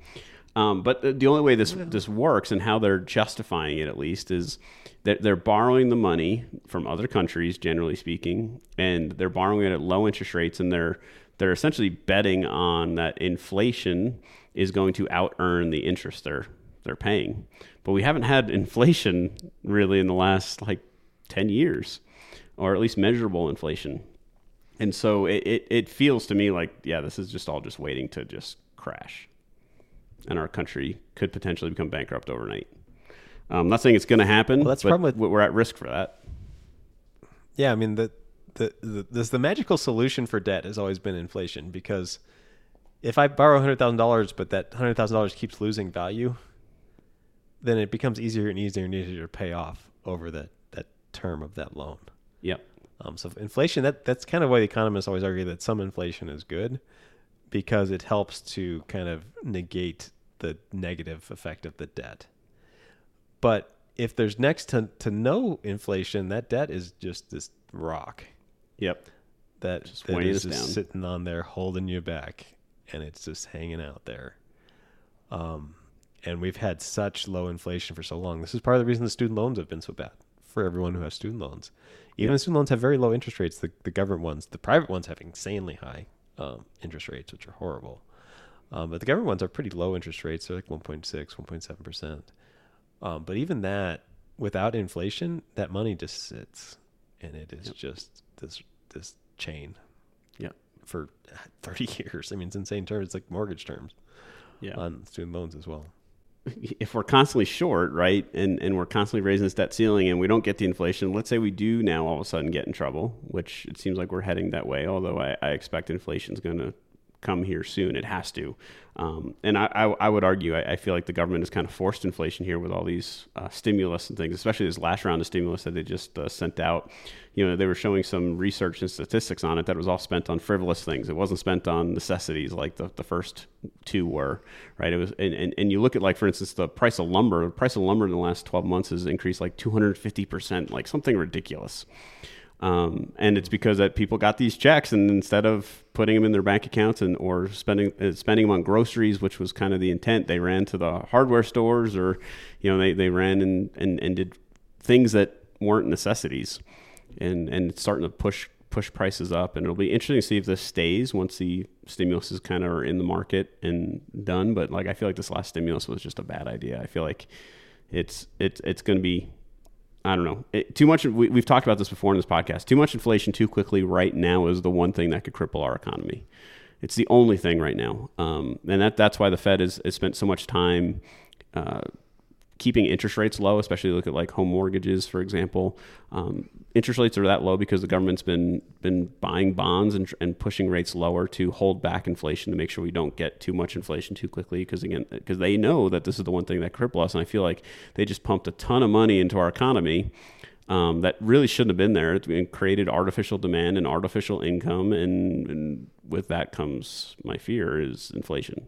But the only way this works, and how they're justifying it at least, is that they're borrowing the money from other countries, generally speaking, and they're borrowing it at low interest rates, and they're essentially betting on that inflation is going to out-earn the interest they're paying. But we haven't had inflation really in the last like 10 years, or at least measurable inflation. And so it feels to me like, yeah, this is just all just waiting to just crash. And our country could potentially become bankrupt overnight. I'm not saying it's going to happen, well, that's but we're at risk for that. Yeah, I mean, the magical solution for debt has always been inflation, because if I borrow $100,000, but that $100,000 keeps losing value, then it becomes easier and easier and easier to pay off over that term of that loan. Yep. So inflation, that's kind of why the economists always argue that some inflation is good, because it helps to kind of negate the negative effect of the debt. But if there's next to no inflation, that debt is just this rock. Yep. That is just sitting on there holding you back, and it's just hanging out there. And we've had such low inflation for so long. This is part of the reason the student loans have been so bad for everyone who has student loans. Even yep. student loans have very low interest rates, the government ones. The private ones have insanely high interest rates, which are horrible. But the government ones are pretty low interest rates. They're like 1.6, 1.7%. But even that, without inflation, that money just sits, and it is yep. just this chain. Yeah. For 30 years. I mean, it's insane terms. It's like mortgage terms. Yeah. On student loans as well. If we're constantly short, right, and we're constantly raising this debt ceiling, and we don't get the inflation, let's say we do now all of a sudden get in trouble, which it seems like we're heading that way, although I expect inflation's going to come here soon. It has to. And I would argue, I feel like the government has kind of forced inflation here with all these stimulus and things, especially this last round of stimulus that they just sent out. You know, they were showing some research and statistics on it that was all spent on frivolous things. It wasn't spent on necessities like the first two were, right? It was, and you look at, like, for instance, the price of lumber in the last 12 months has increased like 250%, like something ridiculous. And it's because that people got these checks, and instead of putting them in their bank accounts and or spending them on groceries, which was kind of the intent, they ran to the hardware stores, or, you know, they ran and did things that weren't necessities, and it's starting to push prices up. And it'll be interesting to see if this stays once the stimulus is kind of in the market and done. But, like, I feel like this last stimulus was just a bad idea. I feel like it's going to be, I don't know. Too much. We've talked about this before in this podcast. Too much inflation too quickly right now is the one thing that could cripple our economy. It's the only thing right now. And that's why the Fed has spent so much time keeping interest rates low, especially look at like home mortgages, for example. Interest rates are that low because the government's been buying bonds and pushing rates lower to hold back inflation, to make sure we don't get too much inflation too quickly. Because they know that this is the one thing that cripple us. And I feel like they just pumped a ton of money into our economy that really shouldn't have been there. It created artificial demand and artificial income. And with that comes, my fear is, inflation.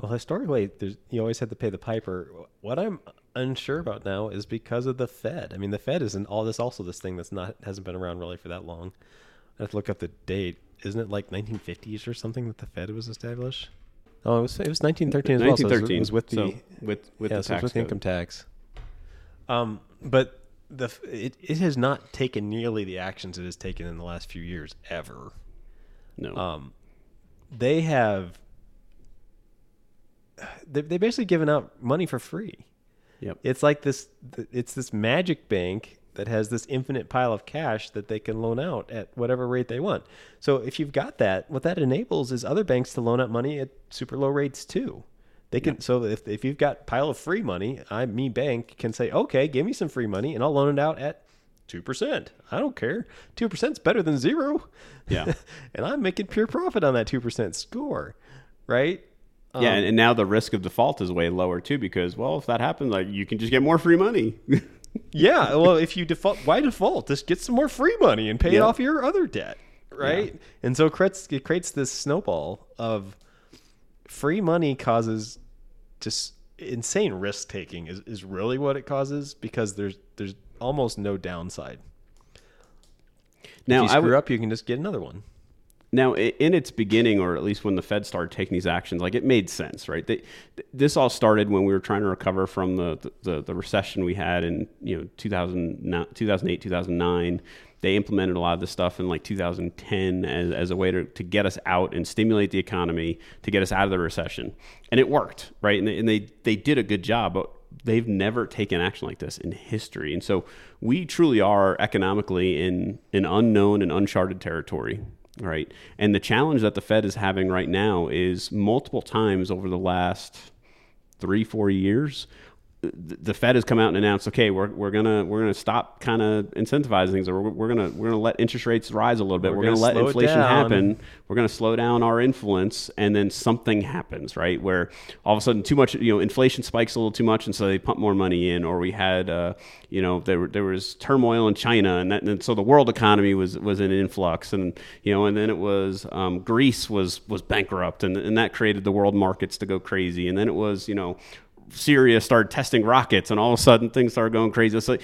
Well, historically, you always had to pay the piper. What I'm unsure about now is because of the Fed. I mean, the Fed isn't all this. Also, this thing that's hasn't been around really for that long. I have to look up the date. Isn't it like 1950s or something that the Fed was established? Oh, it was 1913 as well. 1913 was with the income tax. But it has not taken nearly the actions it has taken in the last few years ever. No. They have. They basically given out money for free. Yep. It's like this magic bank that has this infinite pile of cash that they can loan out at whatever rate they want. So if you've got that, what that enables is other banks to loan out money at super low rates too. They can. Yep. So if you've got pile of free money, bank can say, okay, give me some free money and I'll loan it out at 2%. I don't care. 2% is better than zero. Yeah. And I'm making pure profit on that 2% score. Right. Yeah, and now the risk of default is way lower too, because, well, if that happens, like, you can just get more free money. Yeah, well, if you default, why default? Just get some more free money and pay off your other debt, right? Yeah. And so it creates this snowball of free money causes just insane risk taking is really what it causes, because there's almost no downside. Now, if you screw up, you can just get another one. Now, in its beginning, or at least when the Fed started taking these actions, like, it made sense, right? This all started when we were trying to recover from the recession we had in, you know, 2008, 2009. They implemented a lot of this stuff in like 2010 as a way to get us out and stimulate the economy, to get us out of the recession. And it worked, right? And they did a good job, but they've never taken action like this in history. And so we truly are economically in an unknown and uncharted territory. Right. And the challenge that the Fed is having right now is multiple times over the last 3-4 years, the Fed has come out and announced, okay, we're gonna stop kind of incentivizing things, or we're gonna let interest rates rise a little bit. We're gonna let inflation happen. We're gonna slow down our influence, and then something happens, right? Where all of a sudden too much, inflation spikes a little too much, and so they pump more money in. Or we had, there was turmoil in China, and so the world economy was in influx, and then it was Greece was bankrupt, and that created the world markets to go crazy, and then it was Syria started testing rockets, and all of a sudden things started going crazy. It's like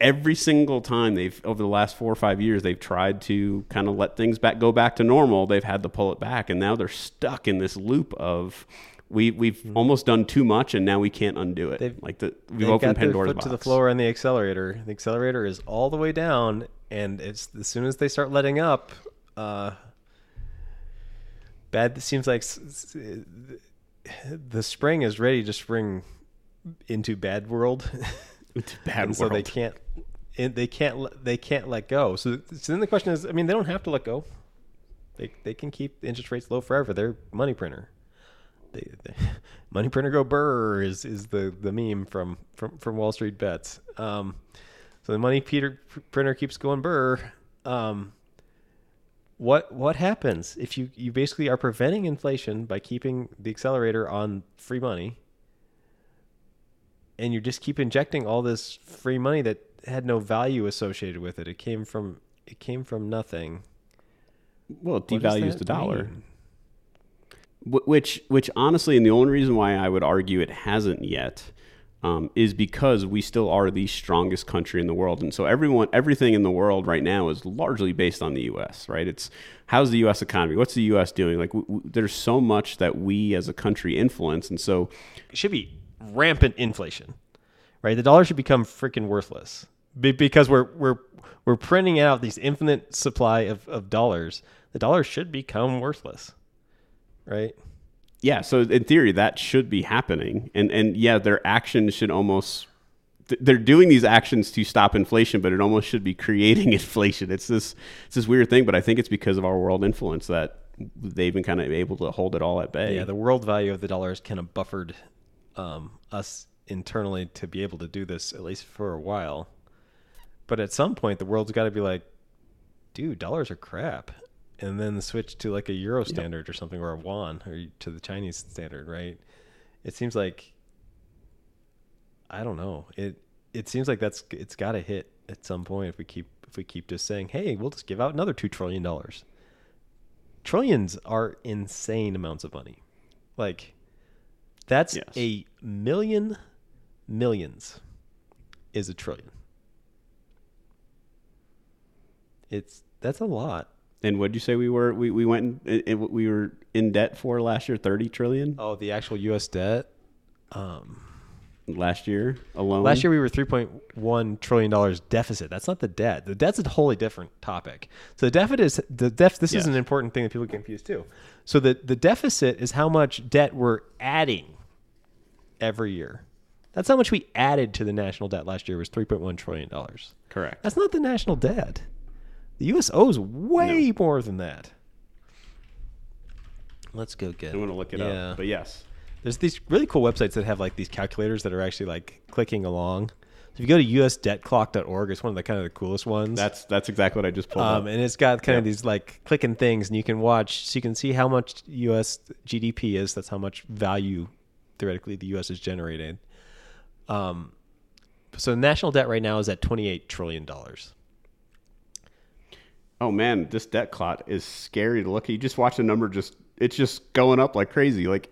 every single time over the last 4 or 5 years, they've tried to kind of let things go back to normal. They've had to pull it back, and now they're stuck in this loop of we've almost done too much, and now we can't undo it. We've opened Pandora's box. They've got their foot to the floor on the accelerator. The accelerator is all the way down, and it's as soon as they start letting up, it seems like the spring is ready to spring into bad world. It's bad world. So they can't let go. So then the question is, they don't have to let go. They can keep interest rates low forever. They're money printer. The money printer go brrr is the meme from Wall Street Bets. So the money printer keeps going brrr. What happens if you basically are preventing inflation by keeping the accelerator on free money, and you just keep injecting all this free money that had no value associated with it? It came from nothing. Well, it devalues the dollar. Which honestly, and the only reason why I would argue it hasn't yet is because we still are the strongest country in the world. And so everything in the world right now is largely based on the U.S., right? It's how's the U.S. economy? What's the U.S. doing? There's so much that we as a country influence. And so it should be rampant inflation, right? The dollar should become freaking worthless because we're printing out these infinite supply of dollars. The dollar should become worthless, right? Yeah, so in theory, that should be happening. And yeah, their actions should almost... They're doing these actions to stop inflation, but it almost should be creating inflation. It's this weird thing, but I think it's because of our world influence that they've been kind of able to hold it all at bay. Yeah, the world value of the dollar has kind of buffered us internally to be able to do this, at least for a while. But at some point, the world's got to be like, dude, dollars are crap. And then the switch to like a euro standard or something, or a won, or to the Chinese standard, right? It seems like, I don't know. It seems like it's got to hit at some point if we keep just saying, hey, we'll just give out another $2 trillion. Trillions are insane amounts of money. Like that's a million millions is a trillion. That's a lot. And what'd you say we were? We went and we were in debt for last year, $30 trillion. Oh, the actual U.S. debt. Last year alone. Last year we were $3.1 trillion deficit. That's not the debt. The debt's a wholly different topic. So the deficit is This is an important thing that people get confused too. So the deficit is how much debt we're adding every year. That's how much we added to the national debt last year was $3.1 trillion. Correct. That's not the national debt. The U.S. owes way more than that. Let's go get it. I want to look it up, but yes. There's these really cool websites that have like these calculators that are actually like clicking along. So if you go to usdebtclock.org, it's one of the kind of the coolest ones. That's exactly what I just pulled up. And it's got kind of these like clicking things, and you can watch. So you can see how much U.S. GDP is. That's how much value, theoretically, the U.S. is generating. So national debt right now is at $28 trillion. Oh man, this debt clot is scary to look at. You just watch the number; it's just going up like crazy, like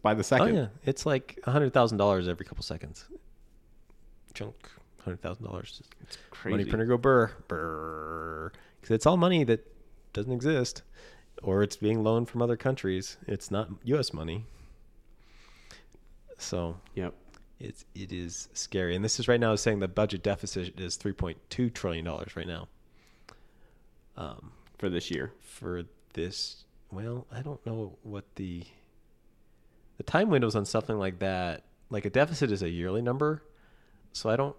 by the second. Oh yeah, it's like $100,000 every couple seconds. Chunk, $100,000. It's crazy. Money printer go burr burr because it's all money that doesn't exist, or it's being loaned from other countries. It's not U.S. money. So it is scary, and this is right now saying the budget deficit is $3.2 trillion right now. For this year. I don't know what the time windows on something like that. Like a deficit is a yearly number, so I don't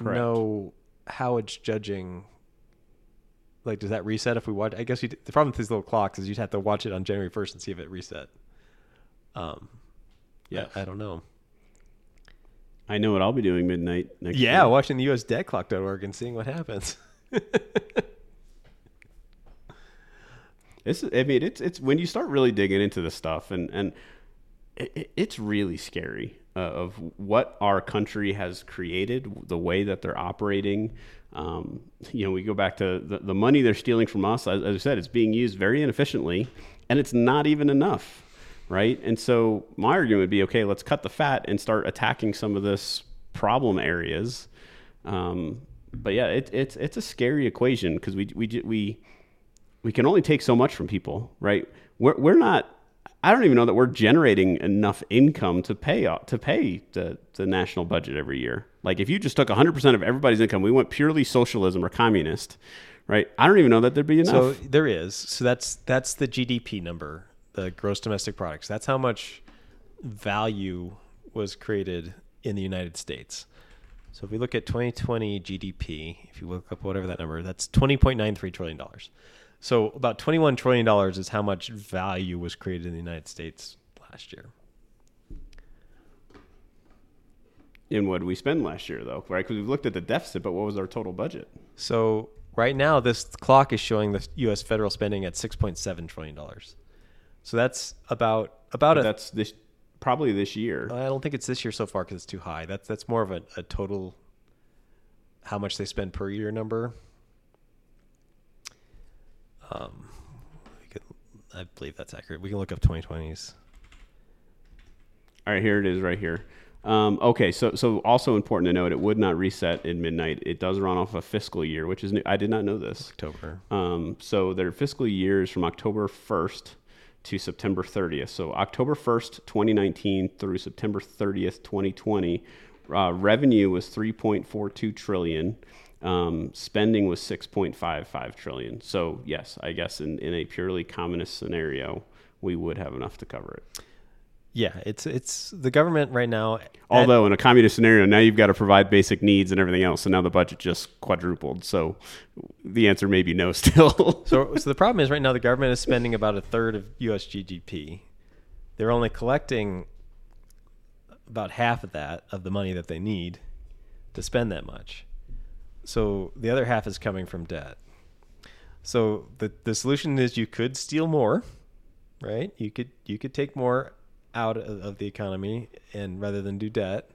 know how it's judging. Like, does that reset if we watch? I guess the problem with these little clocks is you'd have to watch it on January 1st and see if it reset. I don't know. I know what I'll be doing midnight next year. Yeah, watching the usdebtclock.org and seeing what happens. It's when you start really digging into this stuff, and it's really scary of what our country has created, the way that they're operating. We go back to the money they're stealing from us. As I said, it's being used very inefficiently, and it's not even enough, right? And so my argument would be, okay, let's cut the fat and start attacking some of this problem areas. But yeah, it's a scary equation because we can only take so much from people, right? We're not. I don't even know that we're generating enough income to pay the national budget every year. Like if you just took 100% of everybody's income, we went purely socialism or communist, right? I don't even know that there'd be enough. So there is. So that's the GDP number, the gross domestic products. That's how much value was created in the United States. So if we look at 2020 GDP, if you look up whatever that number, that's $20.93 trillion. So about $21 trillion is how much value was created in the United States last year. And what did we spend last year, though? Right? Because we've looked at the deficit, but what was our total budget? So right now, this clock is showing the U.S. federal spending at $6.7 trillion. So that's about that's this probably this year. I don't think it's this year so far because it's too high. That's more of a total how much they spend per year number. I believe that's accurate. We can look up 2020s. All right, here it is right here. Okay, so also important to note, it would not reset in midnight. It does run off a fiscal year, which is new. I did not know this. October. So their fiscal year is from October 1st to September 30th. So October 1st, 2019 through September 30th, 2020, revenue was $3.42 trillion. Spending was $6.55 trillion. So yes, I guess in a purely communist scenario, we would have enough to cover it. Yeah, it's the government right now. Although in a communist scenario, now you've got to provide basic needs and everything else. So now the budget just quadrupled. So the answer may be no still. So the problem is right now the government is spending about a third of U.S. GDP. They're only collecting about half of that, of the money that they need to spend that much. So the other half is coming from debt. So the solution is you could steal more, right? You could take more out of the economy and rather than do debt.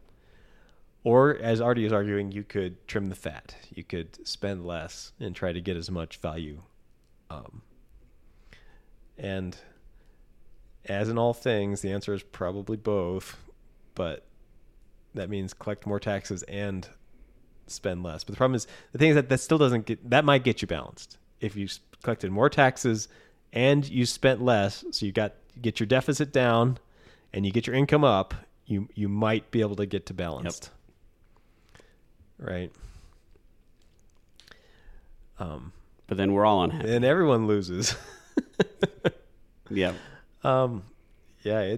Or as Artie is arguing, you could trim the fat. You could spend less and try to get as much value. And as in all things, the answer is probably both, but that means collect more taxes and spend less. But the problem is the thing is that still doesn't get, that might get you balanced. If you collected more taxes and you spent less, so you get your deficit down and you get your income up, you might be able to get to balanced. Yep. Right. But then we're all unhappy. And everyone loses. Yeah. Yeah,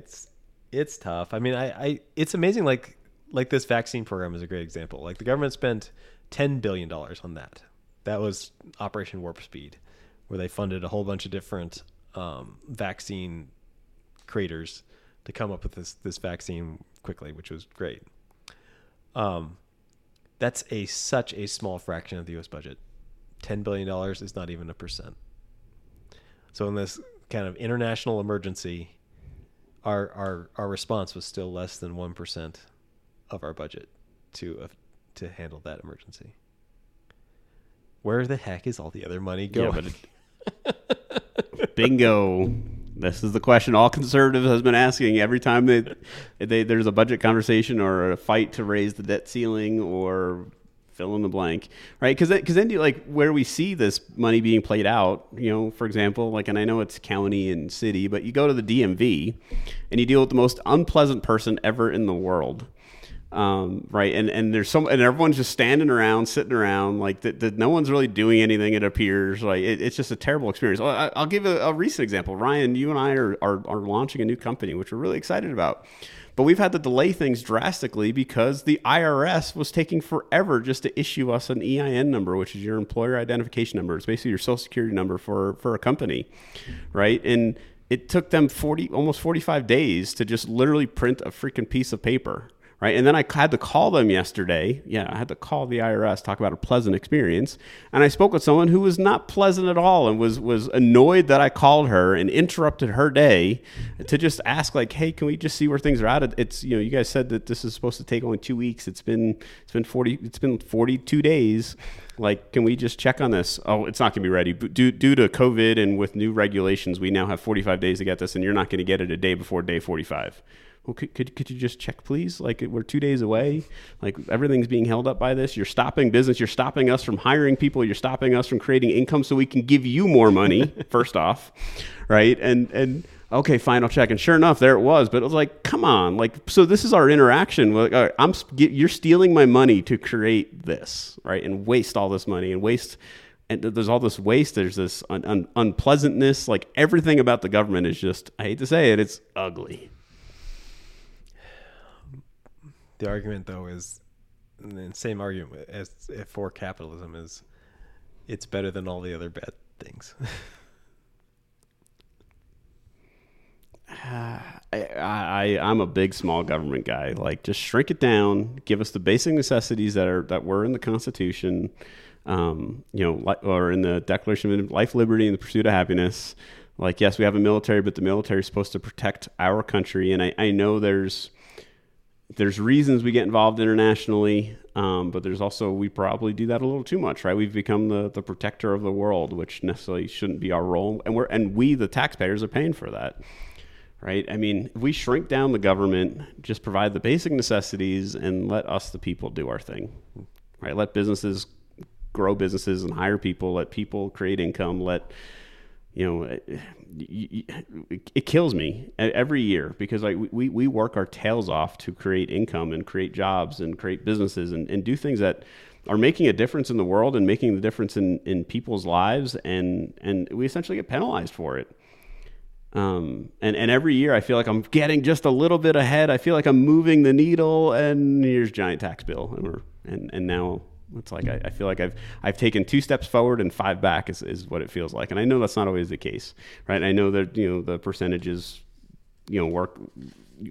it's tough. I mean, I it's amazing. Like this vaccine program is a great example. Like the government spent $10 billion on that. That was Operation Warp Speed, where they funded a whole bunch of different vaccine creators to come up with this vaccine quickly, which was great. That's such a small fraction of the U.S. budget. $10 billion is not even 1%. So in this kind of international emergency, our response was still less than 1%. Of our budget to handle that emergency. Where the heck is all the other money going? Yeah, bingo. This is the question all conservatives has been asking every time there's a budget conversation or a fight to raise the debt ceiling or fill in the blank, right? Because then you like where we see this money being played out, for example, and I know it's county and city, but you go to the DMV and you deal with the most unpleasant person ever in the world. Right. And there's and everyone's just sitting around like that. No one's really doing anything. It appears like it's just a terrible experience. I'll give a recent example. Ryan, you and I are launching a new company, which we're really excited about, but we've had to delay things drastically because the IRS was taking forever just to issue us an EIN number, which is your employer identification number. It's basically your social security number for a company. Right. And it took them almost 45 days to just literally print a freaking piece of paper. right? And then I had to call them yesterday. Yeah, I had to call the IRS, talk about a pleasant experience. And I spoke with someone who was not pleasant at all and was annoyed that I called her and interrupted her day to just ask, like, hey, can we just see where things are at? It's, you know, you guys said that this is supposed to take only 2 weeks. It's been 42 days. Like, can we just check on this? Oh, it's not going to be ready. Due to COVID and with new regulations, we now have 45 days to get this, and you're not going to get it a day before day 45. Well, could you just check, please? Like, we're 2 days away. Like, everything's being held up by this. You're stopping business. You're stopping us from hiring people. You're stopping us from creating income so we can give you more money, first off, right? And okay, fine, I'll check. And sure enough, there it was. But it was like, come on. Like, so this is our interaction. Like, all right, you're stealing my money to create this, right? And waste all this money and waste. And there's all this waste. There's this unpleasantness. Like, everything about the government is just, I hate to say it, it's ugly. The argument, though, is the same argument as for capitalism is it's better than all the other bad things. I'm a big small government guy. Like, just shrink it down. Give us the basic necessities that were in the Constitution, or in the Declaration of Life, Liberty, and the Pursuit of Happiness. Like, yes, we have a military, but the military is supposed to protect our country. And I know there's reasons we get involved internationally, but there's also, we probably do that a little too much, right? We've become the protector of the world, which necessarily shouldn't be our role. And we, the taxpayers, are paying for that. Right? I mean, if we shrink down the government, just provide the basic necessities and let us, the people, do our thing. Right? Let businesses grow businesses and hire people. Let people create income. It kills me every year because like we work our tails off to create income and create jobs and create businesses and do things that are making a difference in the world and making the difference in people's lives. And we essentially get penalized for it. And every year I feel like I'm getting just a little bit ahead. I feel like I'm moving the needle, and here's a giant tax bill. And now it's like, I feel like I've taken 2 steps forward and 5 back is what it feels like. And I know that's not always the case, right? I know that, the percentages, work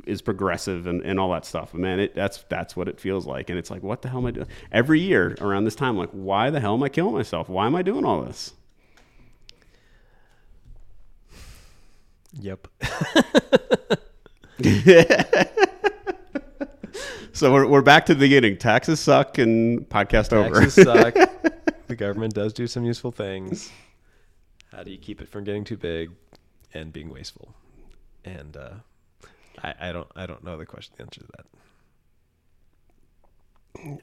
is progressive and all that stuff. But man, that's what it feels like. And it's like, what the hell am I doing? Every year around this time, like, why the hell am I killing myself? Why am I doing all this? Yep. So we're back to the beginning. Taxes suck and podcast over. Taxes suck. The government does do some useful things. How do you keep it from getting too big and being wasteful? And I don't know the answer to that.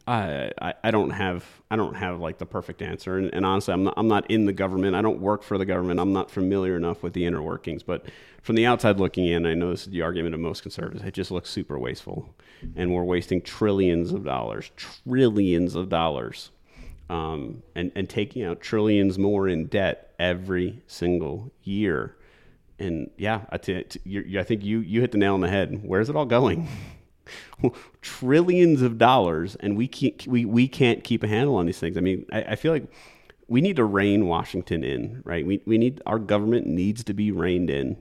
I don't have like the perfect answer, and honestly, I'm not in the government. I don't work for the government. I'm not familiar enough with the inner workings. But from the outside looking in, I know this is the argument of most conservatives. It just looks super wasteful, and we're wasting trillions of dollars, and taking out trillions more in debt every single year. And yeah, I think you hit the nail on the head. Where's it all going? Trillions of dollars, and we can't keep a handle on these things. I mean, I feel like we need to rein Washington in, right? We need, our government needs to be reined in.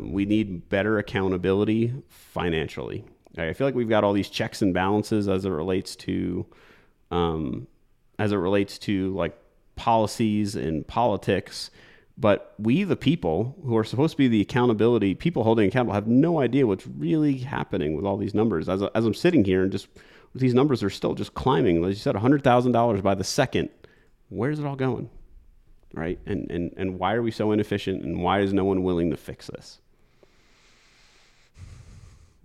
We need better accountability financially. I feel like we've got all these checks and balances as it relates to like policies and politics. But we, the people who are supposed to be the accountability, people holding accountable, have no idea what's really happening with all these numbers. As I'm sitting here and just, these numbers are still just climbing. As you said, $100,000 by the second. Where's it all going? Right? And why are we so inefficient? And why is no one willing to fix this?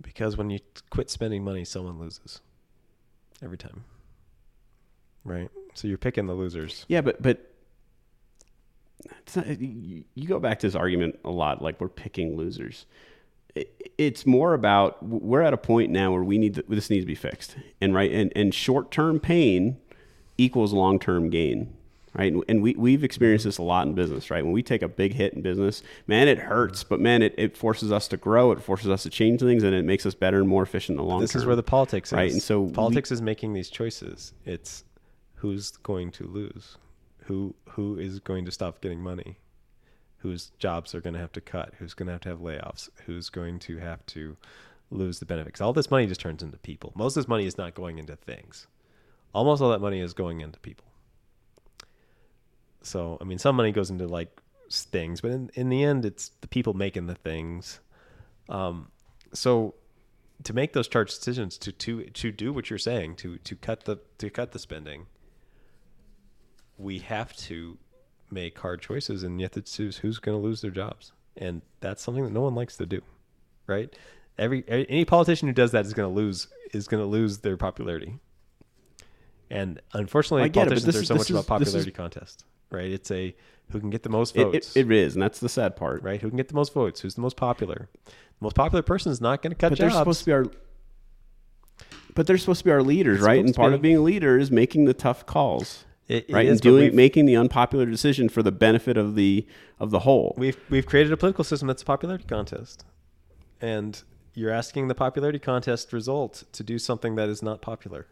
Because when you quit spending money, someone loses. Every time. Right? So you're picking the losers. Yeah, but it's not, you go back to this argument a lot, like we're picking losers. It's more about, we're at a point now where this needs to be fixed, and right, and short-term pain equals long-term gain, right? And we've experienced this a lot in business, right? When we take a big hit in business, man, it hurts, but man, it forces us to grow, it forces us to change things, and it makes us better and more efficient in the long term. This is where the politics is, right? And so politics is making these choices. It's who's going to lose. Who is going to stop getting money? Whose jobs are going to have to cut? Who's going to have layoffs? Who's going to have to lose the benefit. Because all this money just turns into people. Most of this money is not going into things. Almost all that money is going into people. So, I mean, some money goes into, like, things. But in the end, it's the people making the things. So to make those charge decisions, to do what you're saying, to cut the spending, we have to make hard choices, and yet it's who's going to lose their jobs. And that's something that no one likes to do, right? Any politician who does that is going to lose their popularity. And unfortunately, politicians are so much about popularity contest, right? It's a who can get the most votes. It is, and that's the sad part, right? Who can get the most votes? Who's the most popular? The most popular person is not going to cut jobs. But they're supposed to be our leaders, right? And part of being a leader is making the tough calls. Making the unpopular decision for the benefit of the whole. We've created a political system that's a popularity contest, and you're asking the popularity contest result to do something that is not popular.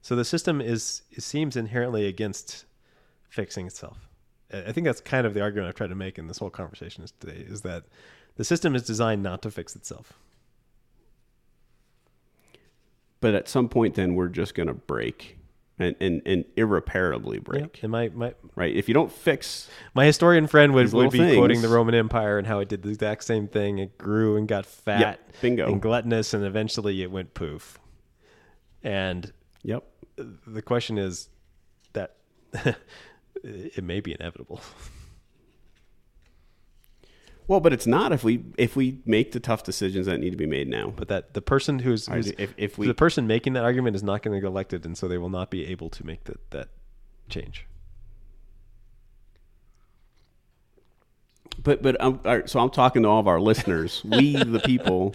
So the system seems inherently against fixing itself. I think that's kind of the argument I've tried to make in this whole conversation today, is that the system is designed not to fix itself. But at some point, then we're just going to break, and irreparably break. Yep. And my right, if you don't fix, my historian friend would be quoting the Roman Empire and how it did the exact same thing. It grew and got fat, and gluttonous, and eventually it went poof. And yep, the question is that it may be inevitable. Well, but it's not if we make the tough decisions that need to be made now. But that the person the person making that argument is not going to get elected, and so they will not be able to make that change. So I'm talking to all of our listeners. We, the people,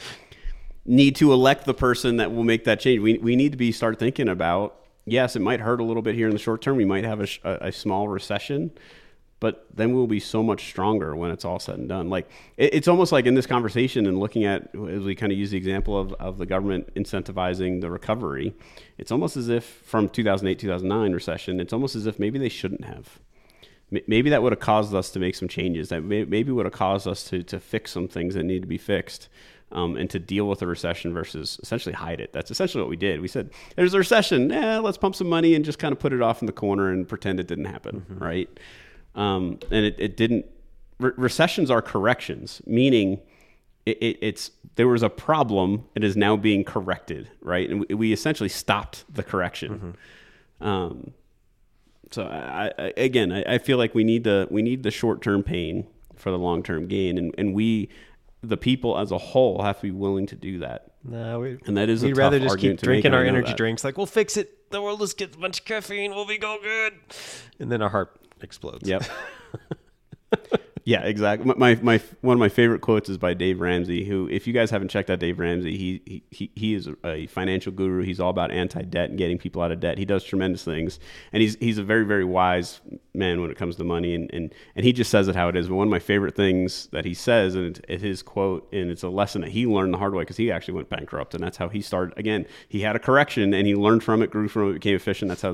need to elect the person that will make that change. We need to start thinking about, yes, it might hurt a little bit here in the short term. We might have a small recession. But then we'll be so much stronger when it's all said and done. Like it's almost like in this conversation and looking at, as we kind of use the example of the government incentivizing the recovery, it's almost as if from 2008, 2009 recession, it's almost as if maybe they shouldn't have. Maybe that would have caused us to make some changes. That maybe would have caused us to fix some things that need to be fixed, and to deal with a recession versus essentially hide it. That's essentially what we did. We said, there's a recession. Let's pump some money and just kind of put it off in the corner and pretend it didn't happen, mm-hmm. right? And it didn't. Recessions are corrections, meaning it's there was a problem. It is now being corrected, right? And we essentially stopped the correction. Mm-hmm. So I feel like we need the short-term pain for the long-term gain, and we, the people as a whole, have to be willing to do that. No, and that is a tough argument to make. We'd rather just keep drinking our energy drinks, like, we'll fix it. The world just gets a bunch of caffeine. We'll be go good, and then our heart explodes. Yep. Yeah, exactly. My one of my favorite quotes is by Dave Ramsey, who, if you guys haven't checked out Dave Ramsey, he is a financial guru. He's all about anti-debt and getting people out of debt. He does tremendous things, and he's a very, very wise man when it comes to money, and he just says it how it is. But one of my favorite things that he says, and it's his quote, and it's a lesson that he learned the hard way, because he actually went bankrupt, and that's how he started. Again, he had a correction, and he learned from it, grew from it, became efficient. That's how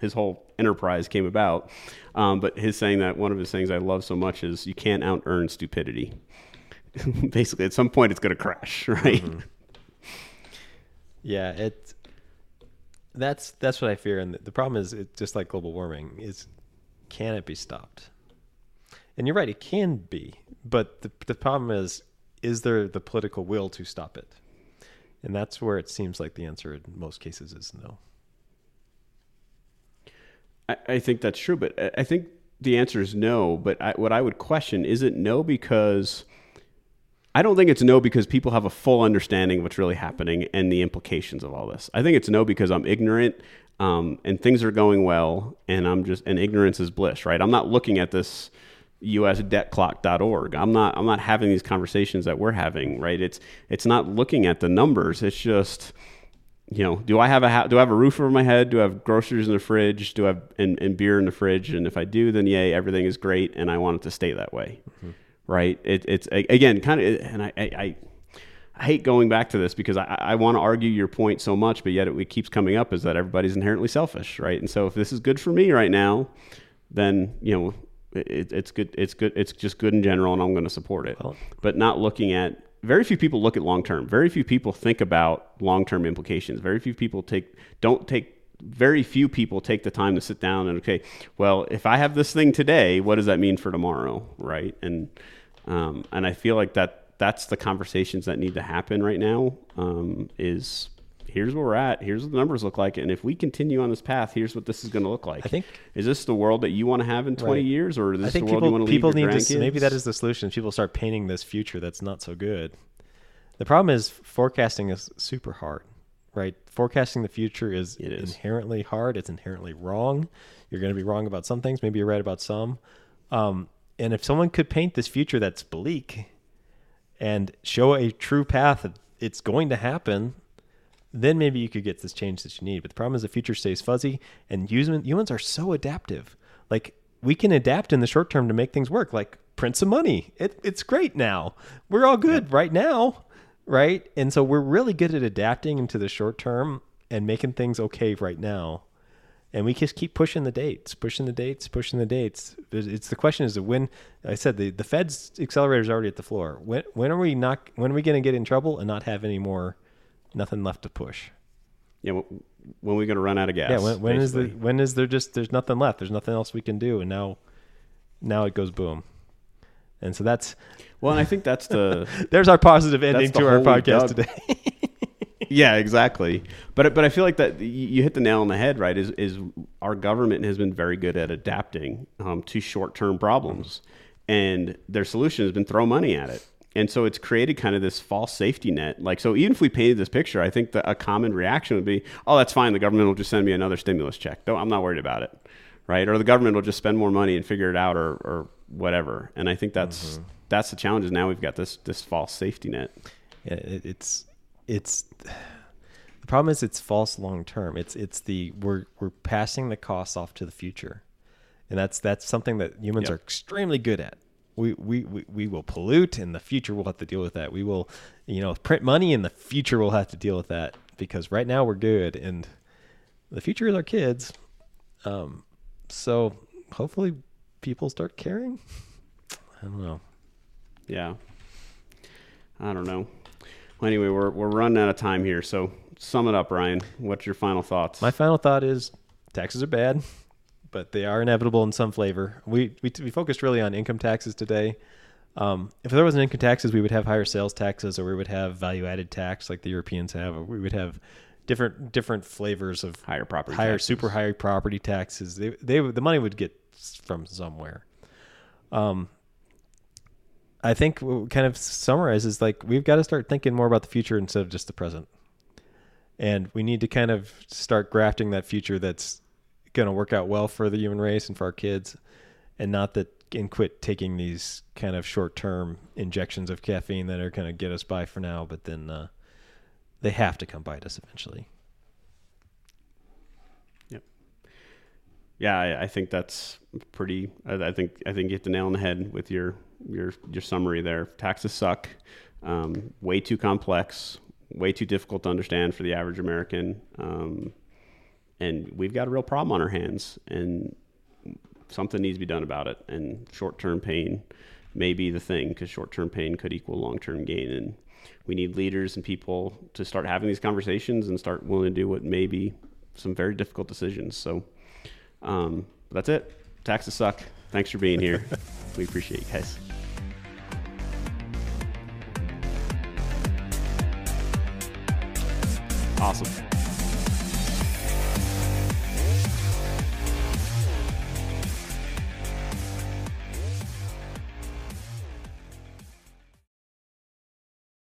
his whole enterprise came about. But his saying that, one of his things I love so much is, you can't out earn stupidity. Basically, at some point it's going to crash, right? Mm-hmm. Yeah, that's what I fear. And the problem is, it's just like global warming, is can it be stopped? And you're right, it can be, but the problem is there the political will to stop it? And that's where it seems like the answer in most cases is no. I think that's true, but I think the answer is no. But what I would question, is it no because I don't think it's no because people have a full understanding of what's really happening and the implications of all this. I think it's no because I'm ignorant, and things are going well, and ignorance is bliss, right? I'm not looking at this usdebtclock.org. I'm not having these conversations that we're having, right? It's not looking at the numbers. It's just, you know, do I have a roof over my head? Do I have groceries in the fridge? Do I have and beer in the fridge? And if I do, then yay, everything is great, and I want it to stay that way, mm-hmm. right? It's again kind of, and I hate going back to this because I want to argue your point so much, but yet it keeps coming up, is that everybody's inherently selfish, right? And so if this is good for me right now, then, you know, it's good. It's good. It's just good in general, and I'm going to support it. Well, but not looking at, very few people look at long term. Very few people think about long term implications. Very few people take the time to sit down and, okay, well, if I have this thing today, what does that mean for tomorrow, right? And I feel like that's the conversations that need to happen right now. Is here's where we're at, here's what the numbers look like, and if we continue on this path, here's what this is going to look like. I think, is this the world that you want to have in 20 years, or is this the world you want to leave your grandkids? Maybe that is the solution. People start painting this future that's not so good. The problem is forecasting is super hard, right? Forecasting the future is inherently hard. It's inherently wrong. You're going to be wrong about some things. Maybe you're right about some. And if someone could paint this future that's bleak and show a true path that it's going to happen, then maybe you could get this change that you need. But the problem is the future stays fuzzy, and humans are so adaptive. Like, we can adapt in the short term to make things work, like print some money. It's great now. We're all good right now, right? And so we're really good at adapting into the short term and making things okay right now. And we just keep pushing the dates. It's the question is when, I said the Fed's accelerator is already at the floor. When are we going to get in trouble and not have any more, nothing left to push? Yeah, when are we going to run out of gas? Yeah, there's nothing left? There's nothing else we can do, and now it goes boom. And so that's, well, and I think that's the there's our positive ending to our podcast today. Yeah, exactly. But I feel like that you hit the nail on the head, right? Is our government has been very good at adapting to short-term problems, and their solution has been throw money at it. And so it's created kind of this false safety net. Like, so even if we painted this picture, I think that a common reaction would be, oh, that's fine. The government will just send me another stimulus check. No, I'm not worried about it, right? Or the government will just spend more money and figure it out, or whatever. And I think that's the challenge, is now we've got this false safety net. Yeah, it's the problem is it's false long term. We're passing the costs off to the future, and that's something that humans are extremely good at. We will pollute, and the future will have to deal with that. We will, print money, and the future will have to deal with that, because right now we're good, and the future is our kids. So hopefully people start caring. I don't know. Yeah. I don't know. Well, anyway, we're running out of time here. So sum it up, Ryan. What's your final thoughts? My final thought is taxes are bad, but they are inevitable in some flavor. We focused really on income taxes today. If there wasn't income taxes, we would have higher sales taxes, or we would have value-added tax like the Europeans have, or we would have different flavors of higher property taxes. The money would get from somewhere. I think what kind of summarizes, like, we've got to start thinking more about the future instead of just the present. And we need to kind of start grafting that future that's going to work out well for the human race and for our kids, and quit taking these kind of short-term injections of caffeine that are going to get us by for now, but then they have to come bite us eventually. Yep. Yeah. I think that's pretty, I think you hit the nail on the head with your summary there. Taxes suck. Way too complex, way too difficult to understand for the average American. And we've got a real problem on our hands, and something needs to be done about it. And short-term pain may be the thing, because short-term pain could equal long-term gain. And we need leaders and people to start having these conversations and start willing to do what may be some very difficult decisions. So that's it. Taxes suck. Thanks for being here. We appreciate you guys. Awesome.